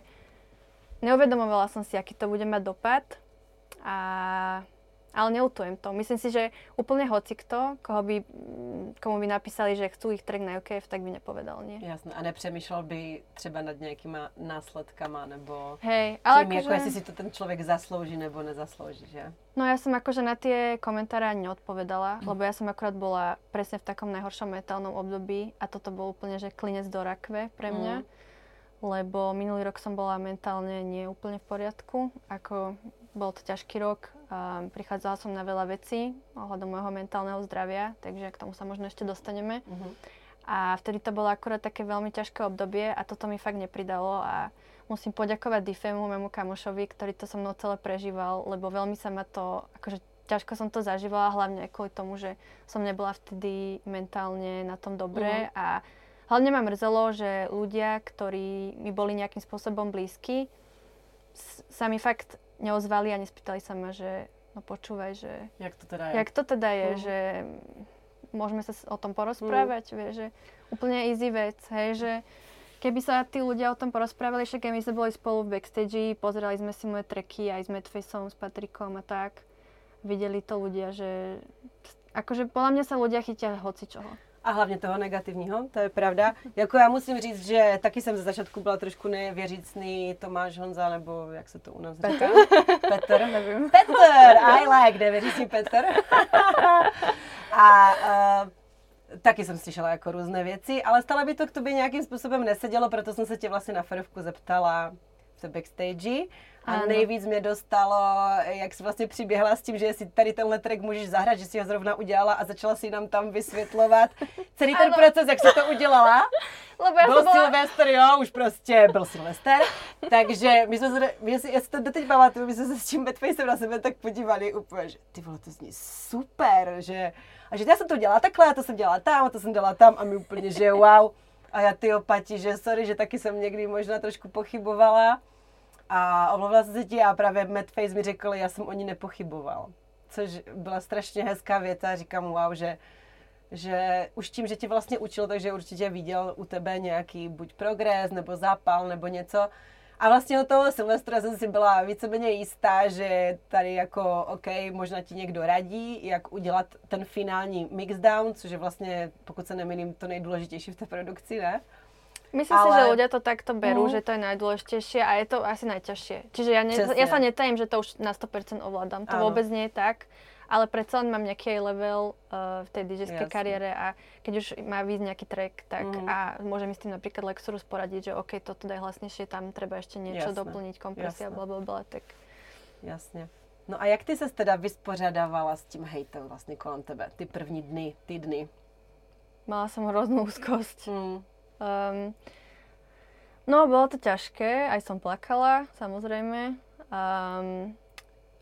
neuvedomovala som si, aký to bude mať dopad, ale neutujem to. Myslím si, že úplne hocikto, komu by napísali, že chcú ich track na UKF, tak by nepovedal, nie? Jasné, a nepřemýšlel by třeba nad nějakýma následkama, nebo hej, ale tím, jestli si to ten človek zaslouží, nebo nezaslouží, že? No ja som akože na tie komentáre ani neodpovedala, lebo ja som akurát bola presne v takom najhoršom mentálnom období a toto bol úplne, že klinec do rakve pre mňa. Lebo minulý rok som bola mentálne nie úplne v poriadku, ako bol to ťažký rok, prichádzala som na veľa vecí ohľadom môjho mentálneho zdravia, takže k tomu sa možno ešte dostaneme. A vtedy to bolo akurát také veľmi ťažké obdobie a toto mi fakt nepridalo a musím poďakovať Diffemu, mému kamošovi, ktorý to so mnou celé prežíval, lebo veľmi sa ma to, akože ťažko som to zažívala, hlavne kvôli tomu, že som nebola vtedy mentálne na tom dobre a hlavne ma mrzelo, že ľudia, ktorí mi boli nejakým spôsobom blízky, sa mi fakt neozvali a nespýtali sa ma, že no počúvaj, že jak to teda je, že môžeme sa o tom porozprávať, vieš, že úplne easy vec, hej, že keby sa tí ľudia o tom porozprávali, však aj my sme boli spolu v backstage, pozerali sme si moje tracky aj s Madfaceom, s Patrikom a tak, videli to ľudia, že akože podľa mňa sa ľudia chytia hocičoho. A hlavně toho negativního, to je pravda. Jako já musím říct, že taky jsem ze začátku byla trošku nevěřícný Tomáš Honza, nebo jak se to u nás říká? Petr, nevím. Petr, I like nevěřící Petr. A taky jsem slyšela jako různé věci, ale stále by to k tobě nějakým způsobem nesedělo, proto jsem se tě vlastně na ferovku zeptala v té backstage. A nejvíc mě dostalo, jak jsi vlastně přiběhla s tím, že si tady tenhle track můžeš zahrát, že si ho zrovna udělala a začala si nám tam vysvětlovat celý ten proces, jak jsi to udělala. Byl Silvester, jo, už prostě byl Silvester. Takže my jsme se, jestli to doteď pamatuju, my jsme se s tím Madfacem na sebe tak podívali úplně, že ty vole, to zní super, že... A že já jsem to dělala takhle, a to jsem dělala tam, a to jsem dělala tam a my úplně, že wow. A já tyjo Pati, že sorry, že taky jsem někdy možná trošku pochybovala. A omluvila jsem se ti a právě Madface mi řekl, já jsem o ní nepochyboval, což byla strašně hezká věta, říkám wow, že už tím, že tě vlastně učil, takže určitě viděl u tebe nějaký buď progres, nebo zápal, nebo něco. A vlastně od toho Silvestra jsem si byla víceméně jistá, že tady jako OK, možná ti někdo radí, jak udělat ten finální mixdown, což je vlastně, pokud se nemýlím, to nejdůležitější v té produkci, ne? Myslím si, že ľudia to takto berú, že to je najdôležitejšie a je to asi najťažšie. Čiže ja sa netajím, že to už na 100% ovládam. To vôbec nie je tak, ale predsa len mám nejaký level v tej DJ-skej kariére a keď už má výjsť nejaký track, tak a môže mi s tým napríklad Lexurus poradiť, že OK, toto daj hlasnejšie, tam treba ešte niečo doplniť, kompresia, blablabla, tak... Jasne. No a jak ty ses teda vyspořadávala s tím hejtem vlastne kolem tebe, ty první dny, ty dny? Mala som hroznú úzkosť. No, bolo to ťažké, aj som plakala, samozrejme.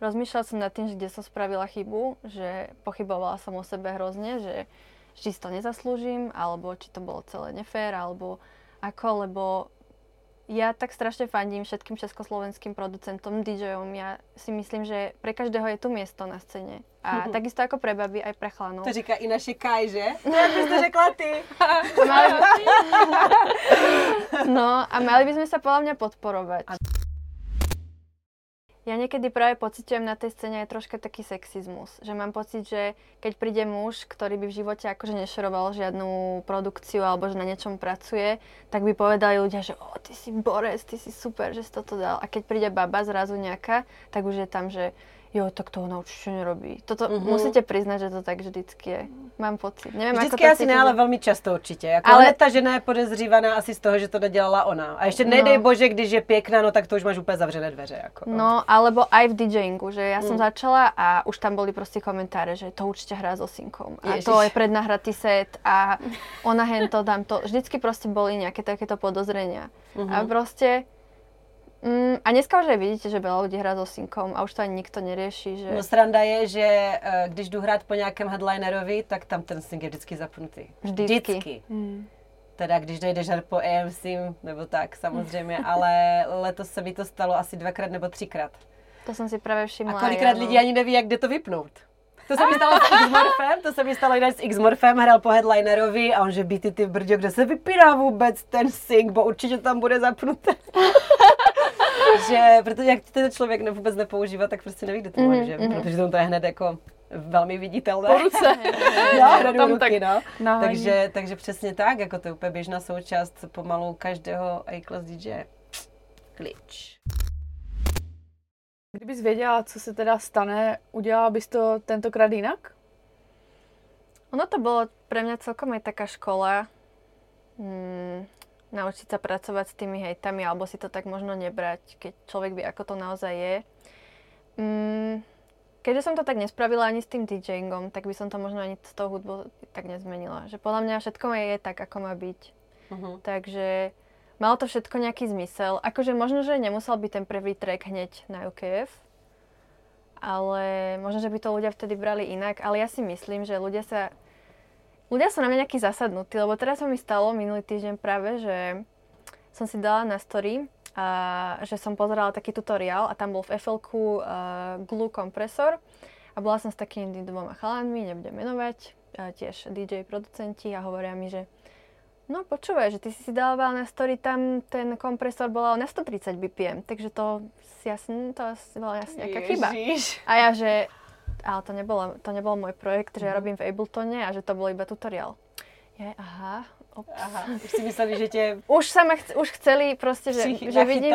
Rozmýšľala som nad tým, že kde som spravila chybu, že pochybovala som o sebe hrozne, že či si to nezaslúžim, alebo či to bolo celé nefér, alebo ako, lebo ja tak strašne fandím všetkým československým producentom, DJom. Ja si myslím, že pre každého je tu miesto na scéne. A takisto ako pre baby, aj pre chlanov. To říká i naše Kaj, že? No, jak by to řekla ty. No a mali by sme sa podľa mňa podporovať. Ja niekedy práve pociťujem na tej scéne aj troška taký sexizmus, že mám pocit, že keď príde muž, ktorý by v živote akože nešeroval žiadnu produkciu alebo že na niečom pracuje, tak by povedali ľudia, že o, ty si borec, ty si super, že si toto dal. A keď príde baba zrazu nejaká, tak už je tam, že jo, tak to ona určitě nerobí. Toto musíte přiznat, že to tak vždycky je. Mám pocit. Nevím, vždycky asi ne, ale velmi často určitě. Jako ale ta žena je podezřívaná asi z toho, že to nedělala ona. A ještě nedej bože, když je pěkná, no tak to už máš úplně zavřené dveře. Jako. No, alebo aj v DJingu, že já jsem začala a už tam byly prostě komentáře, že to určitě hrá s osinkou. A Ježiš. To je prednahratý set a ona hento tam to. Vždycky prostě byly nějaké takéto podozření. A prostě a dneska už vidíte, že byla lidí hrát s osinkou a už to ani nikdo nerieší, že... No sranda je, že když jdu hrát po nějakém headlinerovi, tak tam ten sing je vždycky zapnutý. Vždycky. Teda když dojdeš hrát po AMC, nebo tak samozřejmě, ale letos se mi to stalo asi 2x nebo 3x. To jsem si právě všimla. A kolikrát lidí ani neví, jak jde to vypnout. To se mi stalo s X-Morfem, jinak s X-Morfem, hrál po headlinerovi a on že Beaty, ty brďo, kde se vypíná vůbec ten sing, bo určitě tam bude zapnutý. Že, protože jak ten člověk vůbec nepoužívá, tak prostě neví, kde to bude, že? Protože to je hned jako velmi viditelné. Po ruce. Takže přesně tak, jako to je úplně běžná součást pomalu každého A-class DJ. Klíč. Kdybys věděla, co se teda stane, udělala bys to tentokrát jinak? Ono to bylo pro mě celkom i taká škola. Naučiť sa pracovať s tými hejtami alebo si to tak možno nebrať, keď človek vie, ako to naozaj je. Keďže som to tak nespravila ani s tým DJingom, tak by som to možno ani s tou hudbou tak nezmenila. Že podľa mňa všetko je tak, ako má byť. Takže malo to všetko nejaký zmysel. Akože možno, že nemusel byť ten prvý track hneď na UKF, ale možno, že by to ľudia vtedy brali inak. Ale ja si myslím, že Ľudia sú na mňa nejaký zasadnutí, lebo teraz sa mi stalo minulý týždeň práve, že som si dala na story, a že som pozerala taký tutoriál a tam bol v FL-ku glue kompresor a bola som s takými dvoma chalanmi, nebudem menovať, tiež DJ producenti a hovoria mi, že no počúvaj, že ty si dala na story, tam ten kompresor bola na 130 BPM, takže to bola asi nejaká chyba. A ja, že ale to nebol môj projekt, že ja robím v Abletone a že to bol iba tutoriál. Už si mysleli, že tie... Už chceli prostě, že vidím,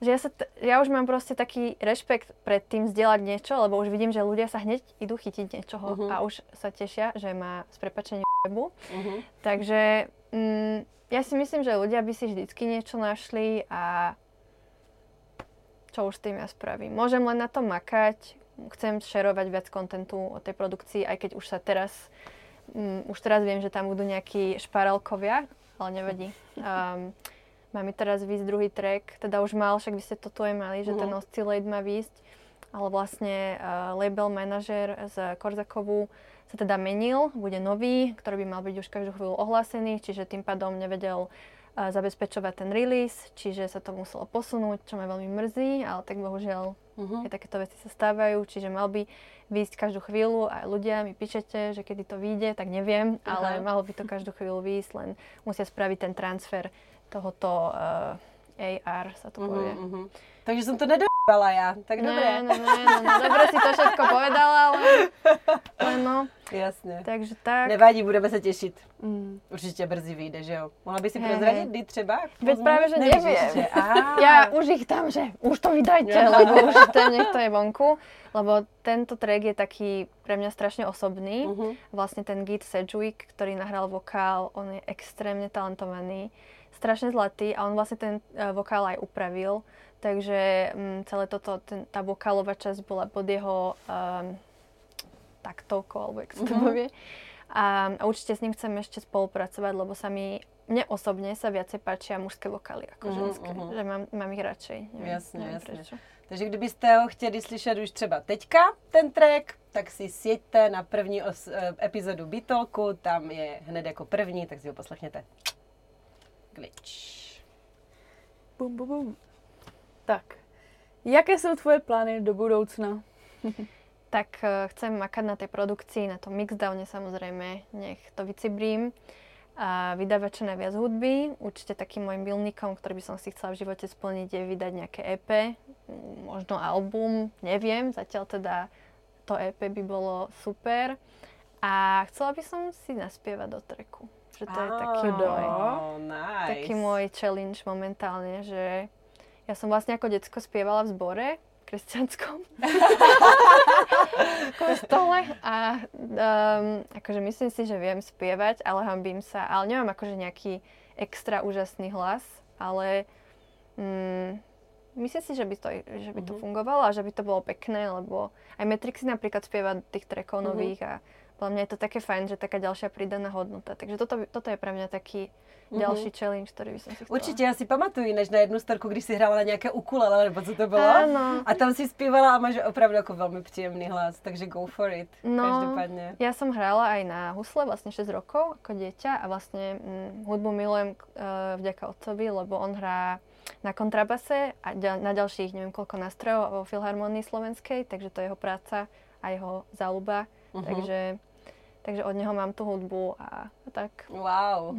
že ja už mám prostě taký rešpekt pred tým zdieľať niečo, lebo už vidím, že ľudia sa hneď idú chytiť niečoho a už sa tešia, že má s prepačením webu. Takže ja si myslím, že ľudia by si vždycky niečo našli a čo už s tým ja spravím. Môžem len na to makať. Chcem šerovať viac kontentu o tej produkcii, aj keď už sa teraz, už teraz viem, že tam budú nejakí šparálkovia, ale nevadí. Má mi teraz výsť druhý track, teda už mal, však vy ste to tu aj mali, že ten Oscillate má výsť, ale vlastne label manažer z Korzakovu sa teda menil, bude nový, ktorý by mal byť už každú chvíľu ohlásený, čiže tým pádom nevedel zabezpečovať ten release, čiže sa to muselo posunúť, čo ma veľmi mrzí, ale tak bohužiaľ takéto veci sa stávajú, čiže mal by výjsť každú chvíľu a ľudia mi píšete, že kedy to vyjde, tak neviem, ale malo by to každú chvíľu výjsť, len musia spraviť ten transfer tohoto AR, sa to povie. Takže som to nedobala ja, tak dobré. No, dobre si to všetko povedala, ale no. Jasně. Takže tak. Nevadí, budeme se těšit. Určitě brzy vyjde, že jo? Mohla by si prozradit, kdy třeba? Věc právě, že nevím. Já už jich tam, že už to vydajte, lebo už ten někdo je vonku. Lebo tento track je taký pre mňa strašně osobný. Vlastně ten Git Sedgwick, který nahrál vokál, on je extrémně talentovaný, strašně zlatý a on vlastně ten vokál aj upravil. Takže celé toto, ta vokálová časť byla pod jeho taktovkou, alebo jak sa to povie. A určite s ním chcem ešte spolupracovať, lebo mne osobne sa viacej páčia mužské vokály ako ženské, že mám ich radšej. Jasne. Takže kdybyste ho chtěli slyšet už třeba teďka, ten track, tak si sjeďte na první epizodu BTalku, tam je hned jako první, tak si ho poslechněte. Glitch. Bum, bum, bum. Tak, jaké jsou tvoje plány do budoucna? Tak chcem makať na tej produkcii, na tom mixdowne samozrejme, nech to vycibrím a vydávať čo najviac hudby. Určite takým môjim milníkom, ktorý by som si chcela v živote splniť, je vydať nejaké EP, možno album, neviem, zatiaľ teda to EP by bolo super. A chcela by som si naspievať do tracku, že to je taký môj challenge momentálne, že ja som vlastne ako decko spievala v zbore kresťanskom kostole a akože myslím si, že viem spievať, ale hambím sa, ale nemám akože nejaký extra úžasný hlas, ale myslím si, že by to fungovalo a že by to bolo pekné, lebo aj Matrixy napríklad spieva tých trackov nových a podľa mňa je to také fajn, že taká ďalšia pridaná hodnota. Takže toto je pre mňa taký další challenge, který bych si chtěla. Určitě, já si pamatuju, než na jednu storku, když si hrála na nějaké ukulele, nebo co to bylo. Ano. A tam si zpívala a máš opravdu jako velmi příjemný hlas, takže go for it. No, každopádně. Já jsem hrála aj na husle vlastně 6 rokov jako dieťa a vlastně hudbu milujem vďaka otcovi, lebo on hrá na kontrabase a na dalších nevím koľko nástrojov vo Filharmonii slovenskej, takže to je jeho práca a jeho záľuba. Takže od něho mám tu hudbu a tak. Wow.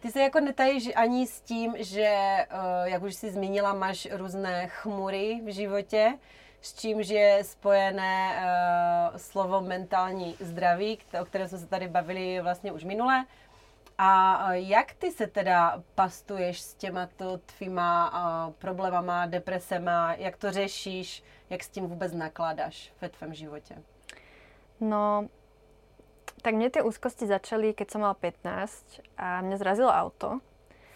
Ty se jako netajíš ani s tím, že, jak už jsi zmínila, máš různé chmury v životě, s čímž je spojené slovo mentální zdraví, o kterém jsme se tady bavili vlastně už minule. A jak ty se teda pastuješ s těma tvýma problémama, depresema, jak to řešíš, jak s tím vůbec nakládáš ve tvém životě? No, tak mne tie úzkosti začali, keď som mala 15 a mňa zrazilo auto.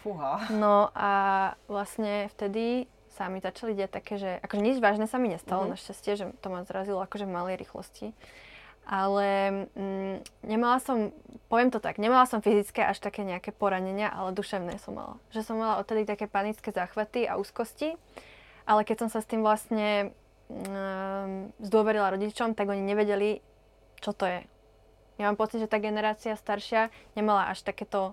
Fúha. No a vlastne vtedy sa mi začali diať také, že akože nič vážne sa mi nestalo, našťastie, že to ma zrazilo akože v malej rýchlosti. Ale nemala som fyzické až také nejaké poranenia, ale duševné som mala. Že som mala odtedy také panické záchvaty a úzkosti, ale keď som sa s tým vlastne zdôverila rodičom, tak oni nevedeli, čo to je. Ja mám pocit, že tá generácia staršia nemala až takéto,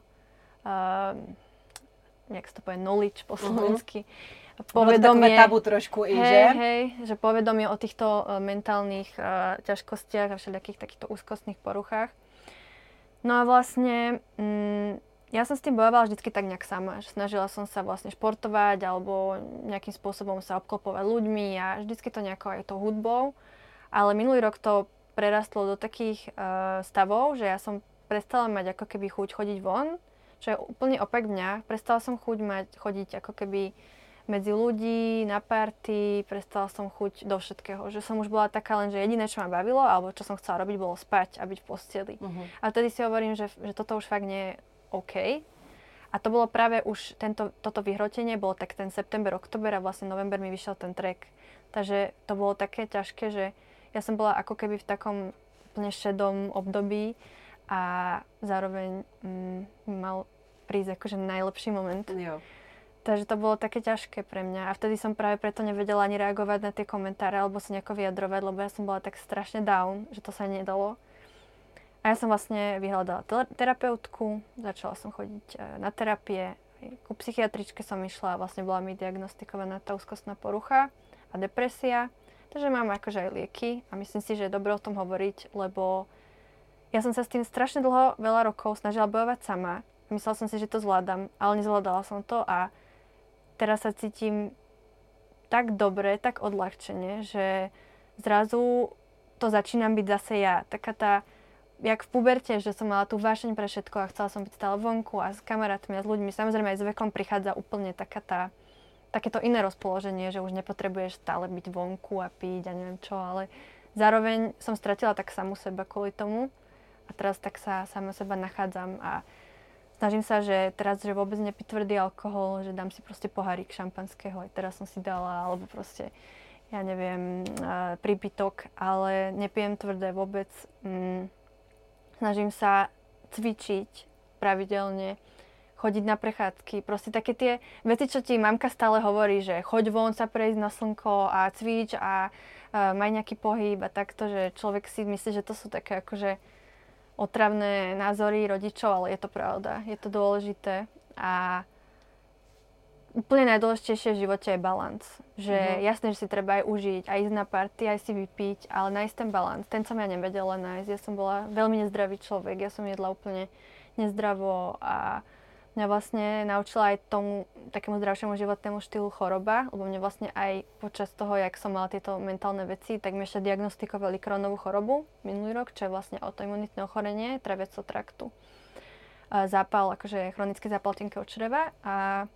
jak sa to povie, knowledge po slovensky. Povedomie, tabu trošku i, že? Hej, že povedomie o týchto mentálnych ťažkostiach a všelijakých takýchto úzkostných poruchách. No a vlastne, ja som s tým bojovala vždycky tak nejak sama. Snažila som sa vlastne športovať alebo nejakým spôsobom sa obklopovať ľuďmi a vždycky to nejako aj tou hudbou. Ale minulý rok to prerastlo do takých stavov, že ja som prestala mať ako keby chuť chodiť von, čo je úplne opak mňa. Prestala som chuť chodiť ako keby medzi ľudí, na party, prestala som chuť do všetkého. Že som už bola taká len, že jediné, čo ma bavilo, alebo čo som chcela robiť, bolo spať a byť v posteli. A vtedy si hovorím, že toto už fakt nie je OK. A to bolo práve už toto vyhrotenie, bolo tak ten september, október a vlastne november mi vyšiel ten track. Takže to bolo také ťažké, že ja som bola ako keby v takom úplne šedom období a zároveň mal prísť akože najlepší moment. Jo. Takže to bolo také ťažké pre mňa a vtedy som práve preto nevedela ani reagovať na tie komentáre alebo sa nejako vyjadrovať, lebo ja som bola tak strašne down, že to sa nedalo. A ja som vlastne vyhľadala terapeutku, začala som chodiť na terapie, ku psychiatričke som išla a vlastne bola mi diagnostikovaná tá úzkostná porucha a depresia. Takže mám akože aj lieky a myslím si, že je dobré o tom hovoriť, lebo ja som sa s tým strašne dlho, veľa rokov snažila bojovať sama. Myslela som si, že to zvládam, ale nezvládala som to a teraz sa cítim tak dobre, tak odľahčene, že zrazu to začínam byť zase ja. Taká tá, jak v puberte, že som mala tú vášeň pre všetko a chcela som byť stále vonku a s kamarátmi a s ľuďmi. Samozrejme aj s vekom prichádza úplne taká tá takéto iné rozpoloženie, že už nepotrebuješ stále byť vonku a piť a neviem čo, ale zároveň som stratila tak samu seba kvôli tomu a teraz tak sa sama seba nachádzam a snažím sa, že teraz, že vôbec nepí tvrdý alkohol, že dám si proste pohárik šampanského, aj teraz som si dala, alebo proste, ja neviem, prípitok, ale nepijem tvrdé vôbec. Snažím sa cvičiť pravidelne, chodiť na prechádzky, proste také tie veci, čo ti mamka stále hovorí, že choď von sa prejsť na slnko a cvič a maj nejaký pohyb a takto, že človek si myslí, že to sú také akože otravné názory rodičov, ale je to pravda, je to dôležité a úplne najdôležitejšie v živote je balans, že jasné, že si treba aj užiť, aj ísť na party, aj si vypiť, ale nájsť ten balans, ten som ja nevedela nájsť, ja som bola veľmi nezdravý človek, ja som jedla úplne nezdravo a mňa vlastne naučila aj tomu takému zdravšiemu životnému štýlu choroba, lebo mňa vlastne aj počas toho, jak som mala tieto mentálne veci, tak mi ešte diagnostikovali Crohnovú chorobu minulý rok, čo je vlastne autoimunitné ochorenie traviacieho traktu. Zápal, akože chronický zápal tenkého čreva a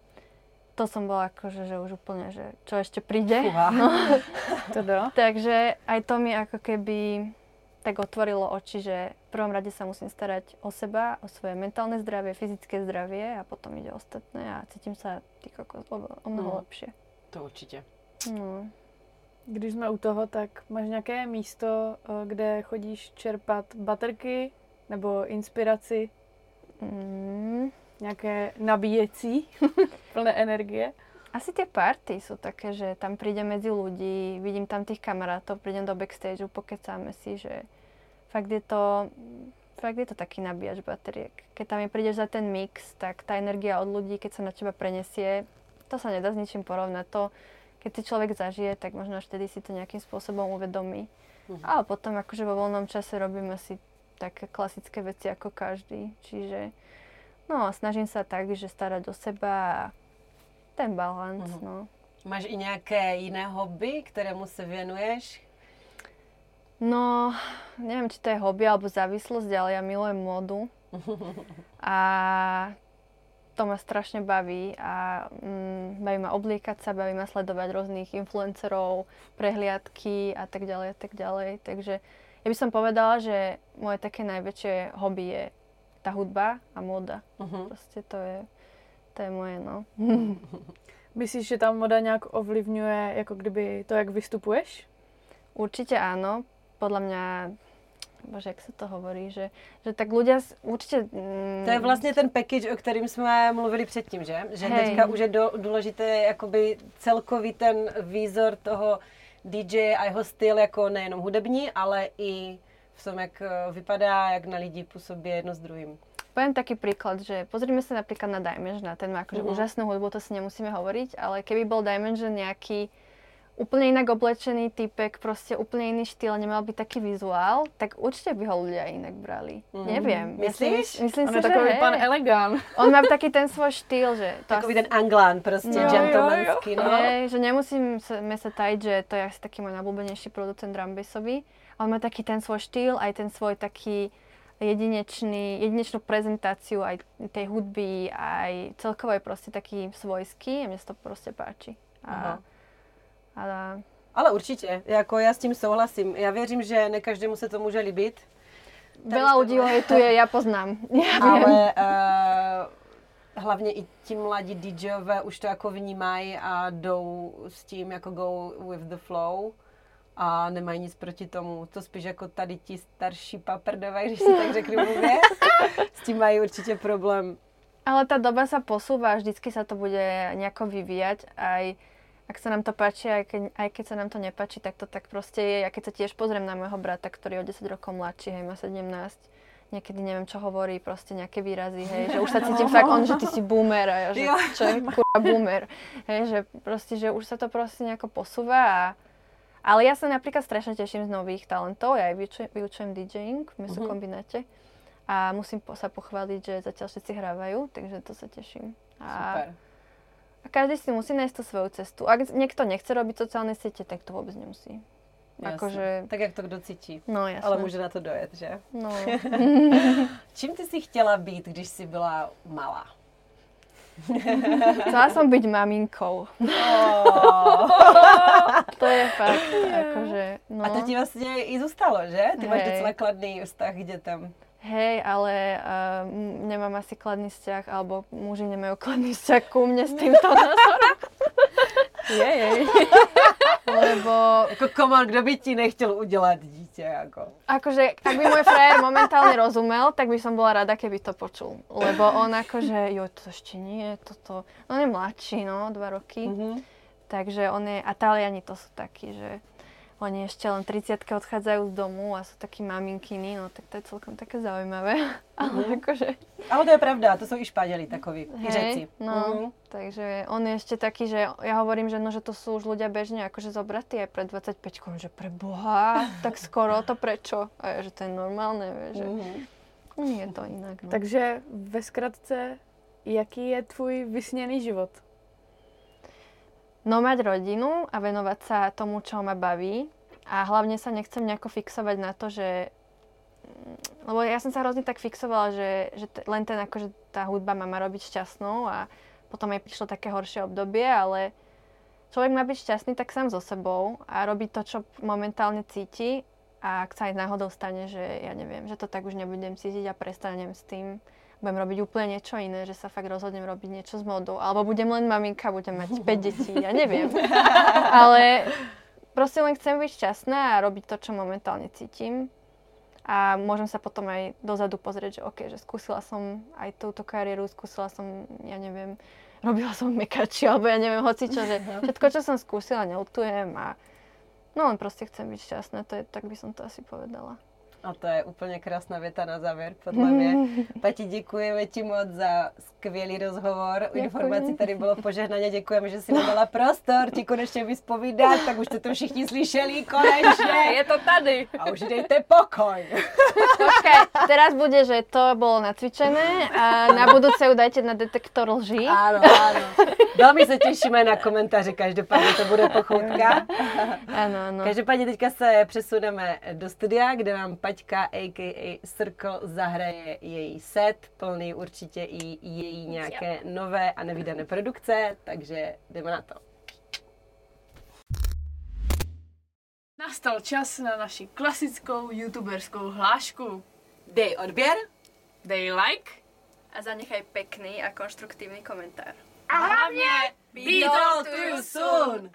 to som bola akože, že už úplne, že čo ešte príde. No. Takže aj to mi ako keby tak otvorilo oči, že v prvom rade sa musím starať o seba, o svoje mentálne zdravie, fyzické zdravie a potom ide ostatné a cítím sa o mnoho lepšie. To určitě. No. Když jsme u toho, tak máš nějaké místo, kde chodíš čerpat baterky nebo inspiraci? Nějaké nabíjecí, plné energie? Asi tie party sú také, že tam prídem medzi ľudí, vidím tam tých kamarátov, prídem do backstageu, pokecáme si, že fakt je to taký nabíjač bateriek. Keď tam prídeš za ten mix, tak tá energia od ľudí, keď sa na teba prenesie, to sa nedá s ničím porovnať. To, keď si človek zažije, tak možno až vtedy si to nejakým spôsobom uvedomí. Ale potom akože vo voľnom čase robím asi také klasické veci ako každý. Čiže no, snažím sa tak, že starať o seba a ten balans, no. Máš i nějaké jiné hobby, kterému se věnuješ? No, neviem, či to je hobby alebo závislosť, ale ja milujem módu. A to ma strašne baví a baví ma obliekať sa, baví ma sledovať rôznych influencerov, prehliadky a tak ďalej a tak ďalej. Takže ja by som povedala, že moje také najväčšie hobby je tá hudba a móda. Proste to je moje, no. Myslíš, že ta moda nějak ovlivňuje jako kdyby to, jak vystupuješ? Určitě áno. Podle mě, bože, jak se to hovorí, že tak ľudia určitě... To je vlastně ten package, o kterým jsme mluvili předtím, že? Že teďka už je důležité jakoby celkový ten výzor toho DJ a jeho styl jako nejenom hudební, ale i v tom, jak vypadá, jak na lidi působí jedno s druhým. Poviem taký príklad, že pozrime sa napríklad na Dimension, ten má akože úžasnú hudbu, to si nemusíme hovoriť, ale keby bol Dimension nejaký úplne inak oblečený typek, proste úplne iný štýl, nemal by taký vizuál, tak určite by ho ľudia inak brali. Neviem. Myslíš? Myslím si, že takový je. Pan elegán. On má takový ten svoj štýl, že... Takový ten anglán proste, gentlemanský, no. Je, že nemusíme sa tajiť, že to je asi taký môj najobľúbenejší producent Drambasový. On má taký ten svoj štýl, aj ten svoj taký jedinečnú prezentáciu aj tej hudby, aj celkovo je proste taký svojský a mne sa to proste páči. Ale určitě, jako já s tím souhlasím. Já věřím, že ne každému se to může líbit. Veľa ľudí ho hejtuje, ja poznám. Ale hlavně i ti mladí DJové už to jako vnímají a jdou s tím jako go with the flow. A nemají nic proti tomu, to spíš jako tady ti starší paprdové, když si tak řeknu mluvě, s tím mají určitě problém. Ale ta doba sa posúva, vždycky sa to bude nejako vyvíjať, aj ak sa nám to páči, aj keď sa nám to nepáči, tak to tak proste je. Ja keď sa tiež pozriem na môjho brata, ktorý je o 10 rokov mladší, hej, má 17, niekedy neviem, čo hovorí, proste nejaké výrazy, hej, že už sa cítim tak, on, že ty si boomer, a ja, že čo je kurva boomer, hej, že proste, že už sa to proste nejako posúva a ale ja sa napríklad strašne teším z nových talentov, ja aj vyučujem DJing v mesokombináte a musím sa pochváliť, že zatiaľ všetci hrávajú, takže to sa teším. Super. A každý si musí nájsť tú svoju cestu. Ak niekto nechce robiť sociálne siete, tak to vôbec nemusí. Jakože... Tak jak to kdo cítí, no, ale může na to dojet, že? No. Čím ty si chtěla být, když si byla malá? Chcela som byť maminkou. To je fakt, akože, no. A to ti vlastne i zostalo, že? Ty máš docela kladný vztah k detem. Hej, ale nemám asi kladný vzťah, alebo muži nemajú kladný vzťah ku mne s týmto názorom. Lebo... Jako komor, kdo by ti nechtěl udělat dítě, jako? Akože, ak by môj frajer momentálne rozumel, tak by som bola rada, keby to počul. Lebo on akože, to ešte nie, toto... On je mladší, no, 2 roky. Takže on je... A Taliani to sú takí, že... Oni ešte len 30-ke odchádzajú z domu a sú takí maminkiny, no tak to je celkom také zaujímavé. Ale akože... Ale to je pravda, to sú i Španieli takoví, i Řeci. No, takže on je ešte taký, že ja hovorím, že no, že to sú už ľudia bežne akože zobratí aj pred 25-kom, že pre Boha, tak skoro to prečo? A je, že to je normálne, že nie je to inak. No. Takže ve skratce Jaký je tvůj vysněný život? No, mať rodinu a venovať sa tomu, čo ma baví. A hlavne sa nechcem nejako fixovať na to, že... Lebo ja som sa hrozne tak fixovala, že len akože tá hudba ma má robiť šťastnou a potom jej prišlo také horšie obdobie, ale človek má byť šťastný tak sám so sebou a robiť to, čo momentálne cíti. A ak sa aj náhodou stane, že ja neviem, že to tak už nebudem cítiť a prestanem s tým, budem robiť úplne niečo iné, že sa fakt rozhodnem robiť niečo s modou. Alebo budem len maminka, budem mať 5 detí, ja neviem. Ale proste len chcem byť šťastná a robiť to, čo momentálne cítim. A môžem sa potom aj dozadu pozrieť, že okej, že skúsila som aj túto kariéru, skúsila som, ja neviem, robila som mekači, alebo ja neviem, hocičo, že všetko, čo som skúsila, neľutujem a no len proste chcem byť šťastná, to je, tak by som to asi povedala. A to je úplně krásná věta na závěr, podle mě. Pati, děkujeme ti moc za skvělý rozhovor. Děkuji. Informací tady bylo požehnaně, děkujeme, že jsi dala prostor, ti konečně vyspovídat, tak už jste to všichni slyšeli, konečně. Je to tady. A už dejte pokoj. Okay, teraz bude, že to bylo nacvičené a na budouce udajte na detektor lží. Ano, ano. Velmi se těšíme na komentáře, každopádně to bude pochoutka. Ano, ano. Každopádně teďka se přesuneme do studia, kde vám Paťka, a.k.a. C:rcle, zahraje její set, plný určitě i její nějaké nové a nevídané produkce, takže jdeme na to. Nastal čas na naši klasickou youtuberskou hlášku. Dej odběr, dej like a zanechaj pekný a konstruktivní komentár. A hlavně, BTalk to you soon!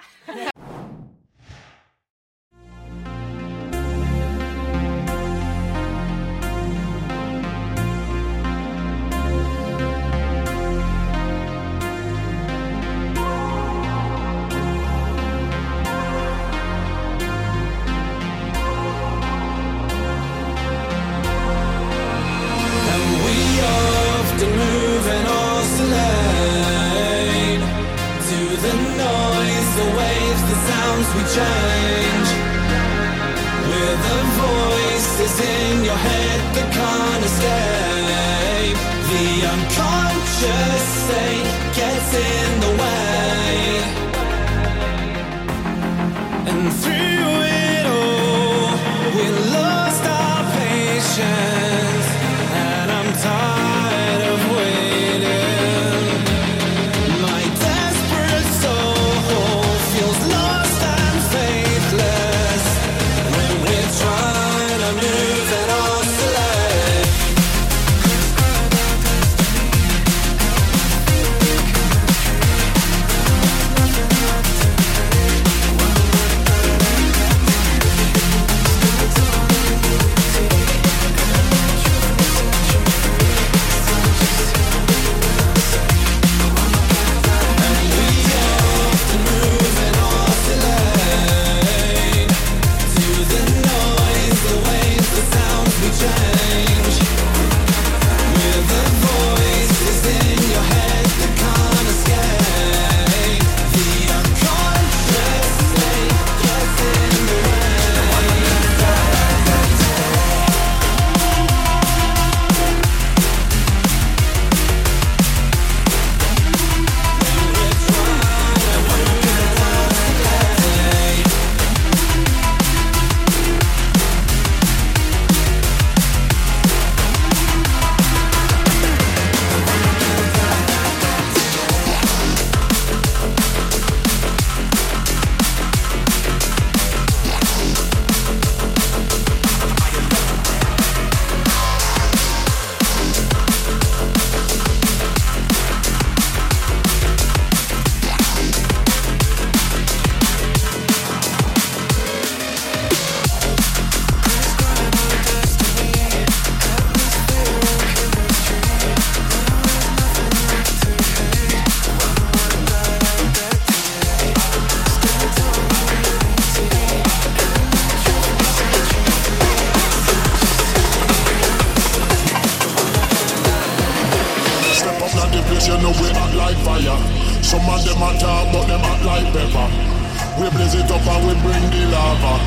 Blaze it up and we bring the lava.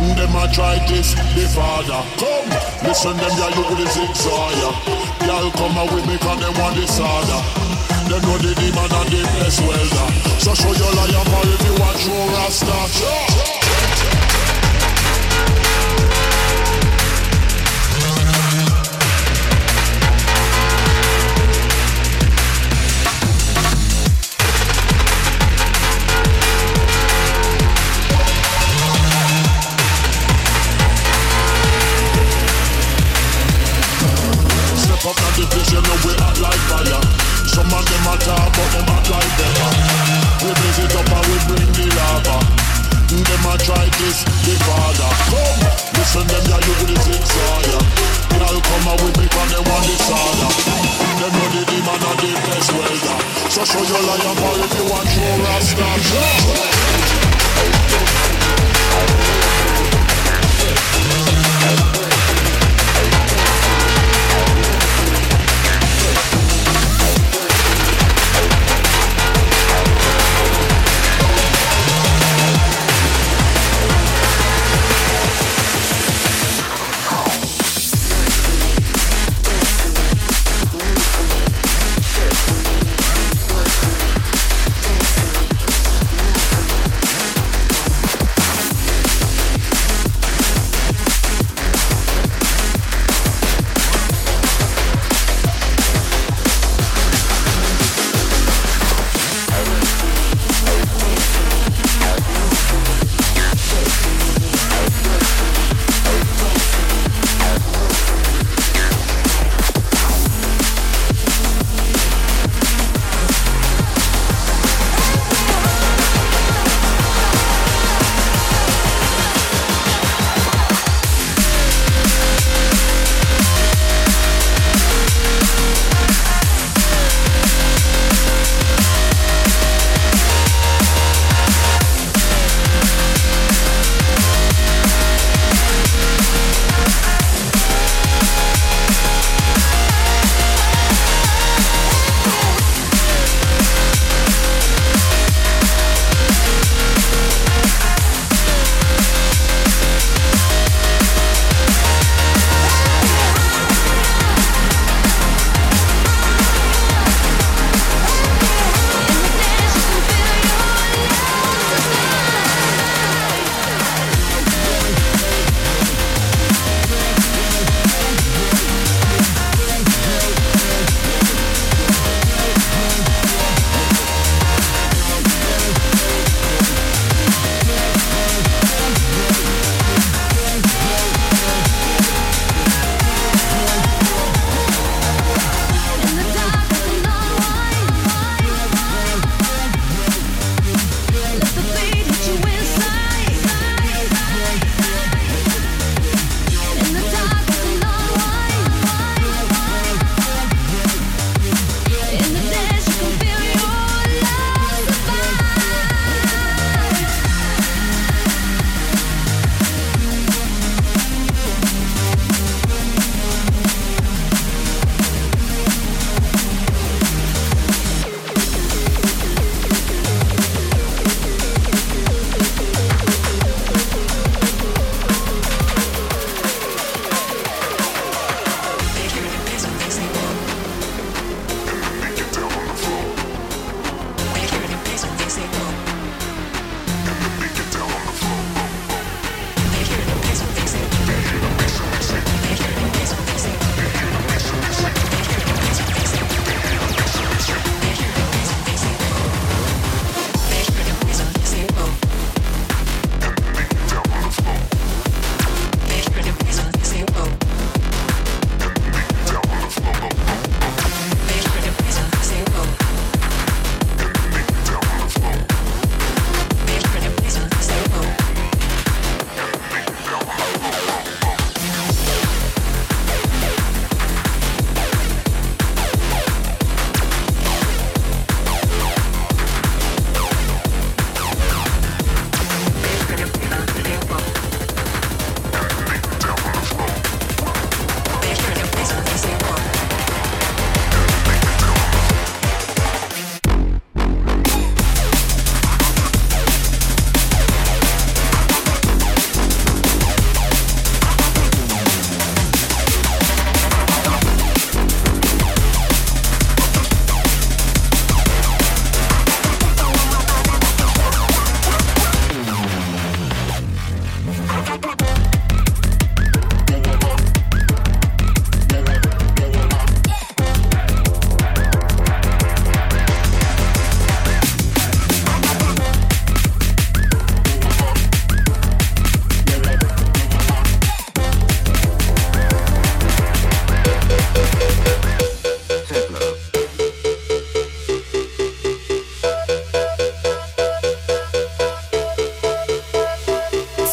Them a try this, the father. Come, listen them, yeah, you with the zigzag. Y'all come out with me, cause they want this harder. They know the demon and the best welder. So show your liar, but if you want true Rasta. But them act like them. We blaze it up and we bring the lava.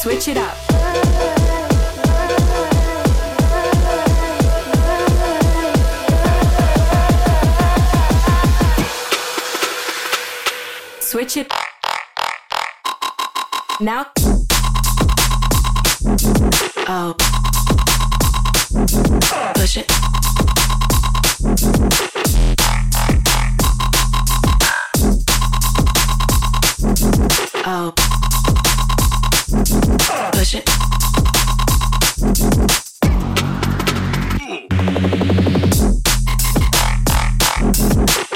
switch it up. Switch it now. Oh, push it. Oh, push it.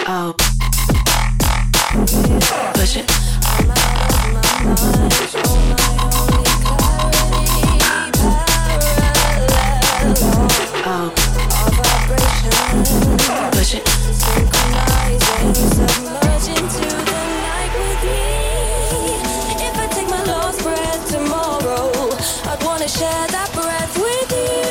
Oh, push it. Oh, push it. Share that breath with you.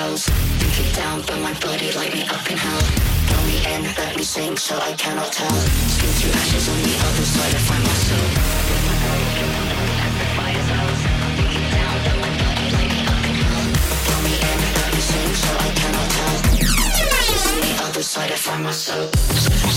close. Been kicked down, but my body light me up in hell. Throw me in, let me sing, so I cannot tell. Skin through ashes on the other side, I find myself. With my body in the night at the fire's house. Been kicked down, but my body light me up in hell. Throw me in, let me sing, so I cannot tell. Skin through ashes on the other side, I find myself.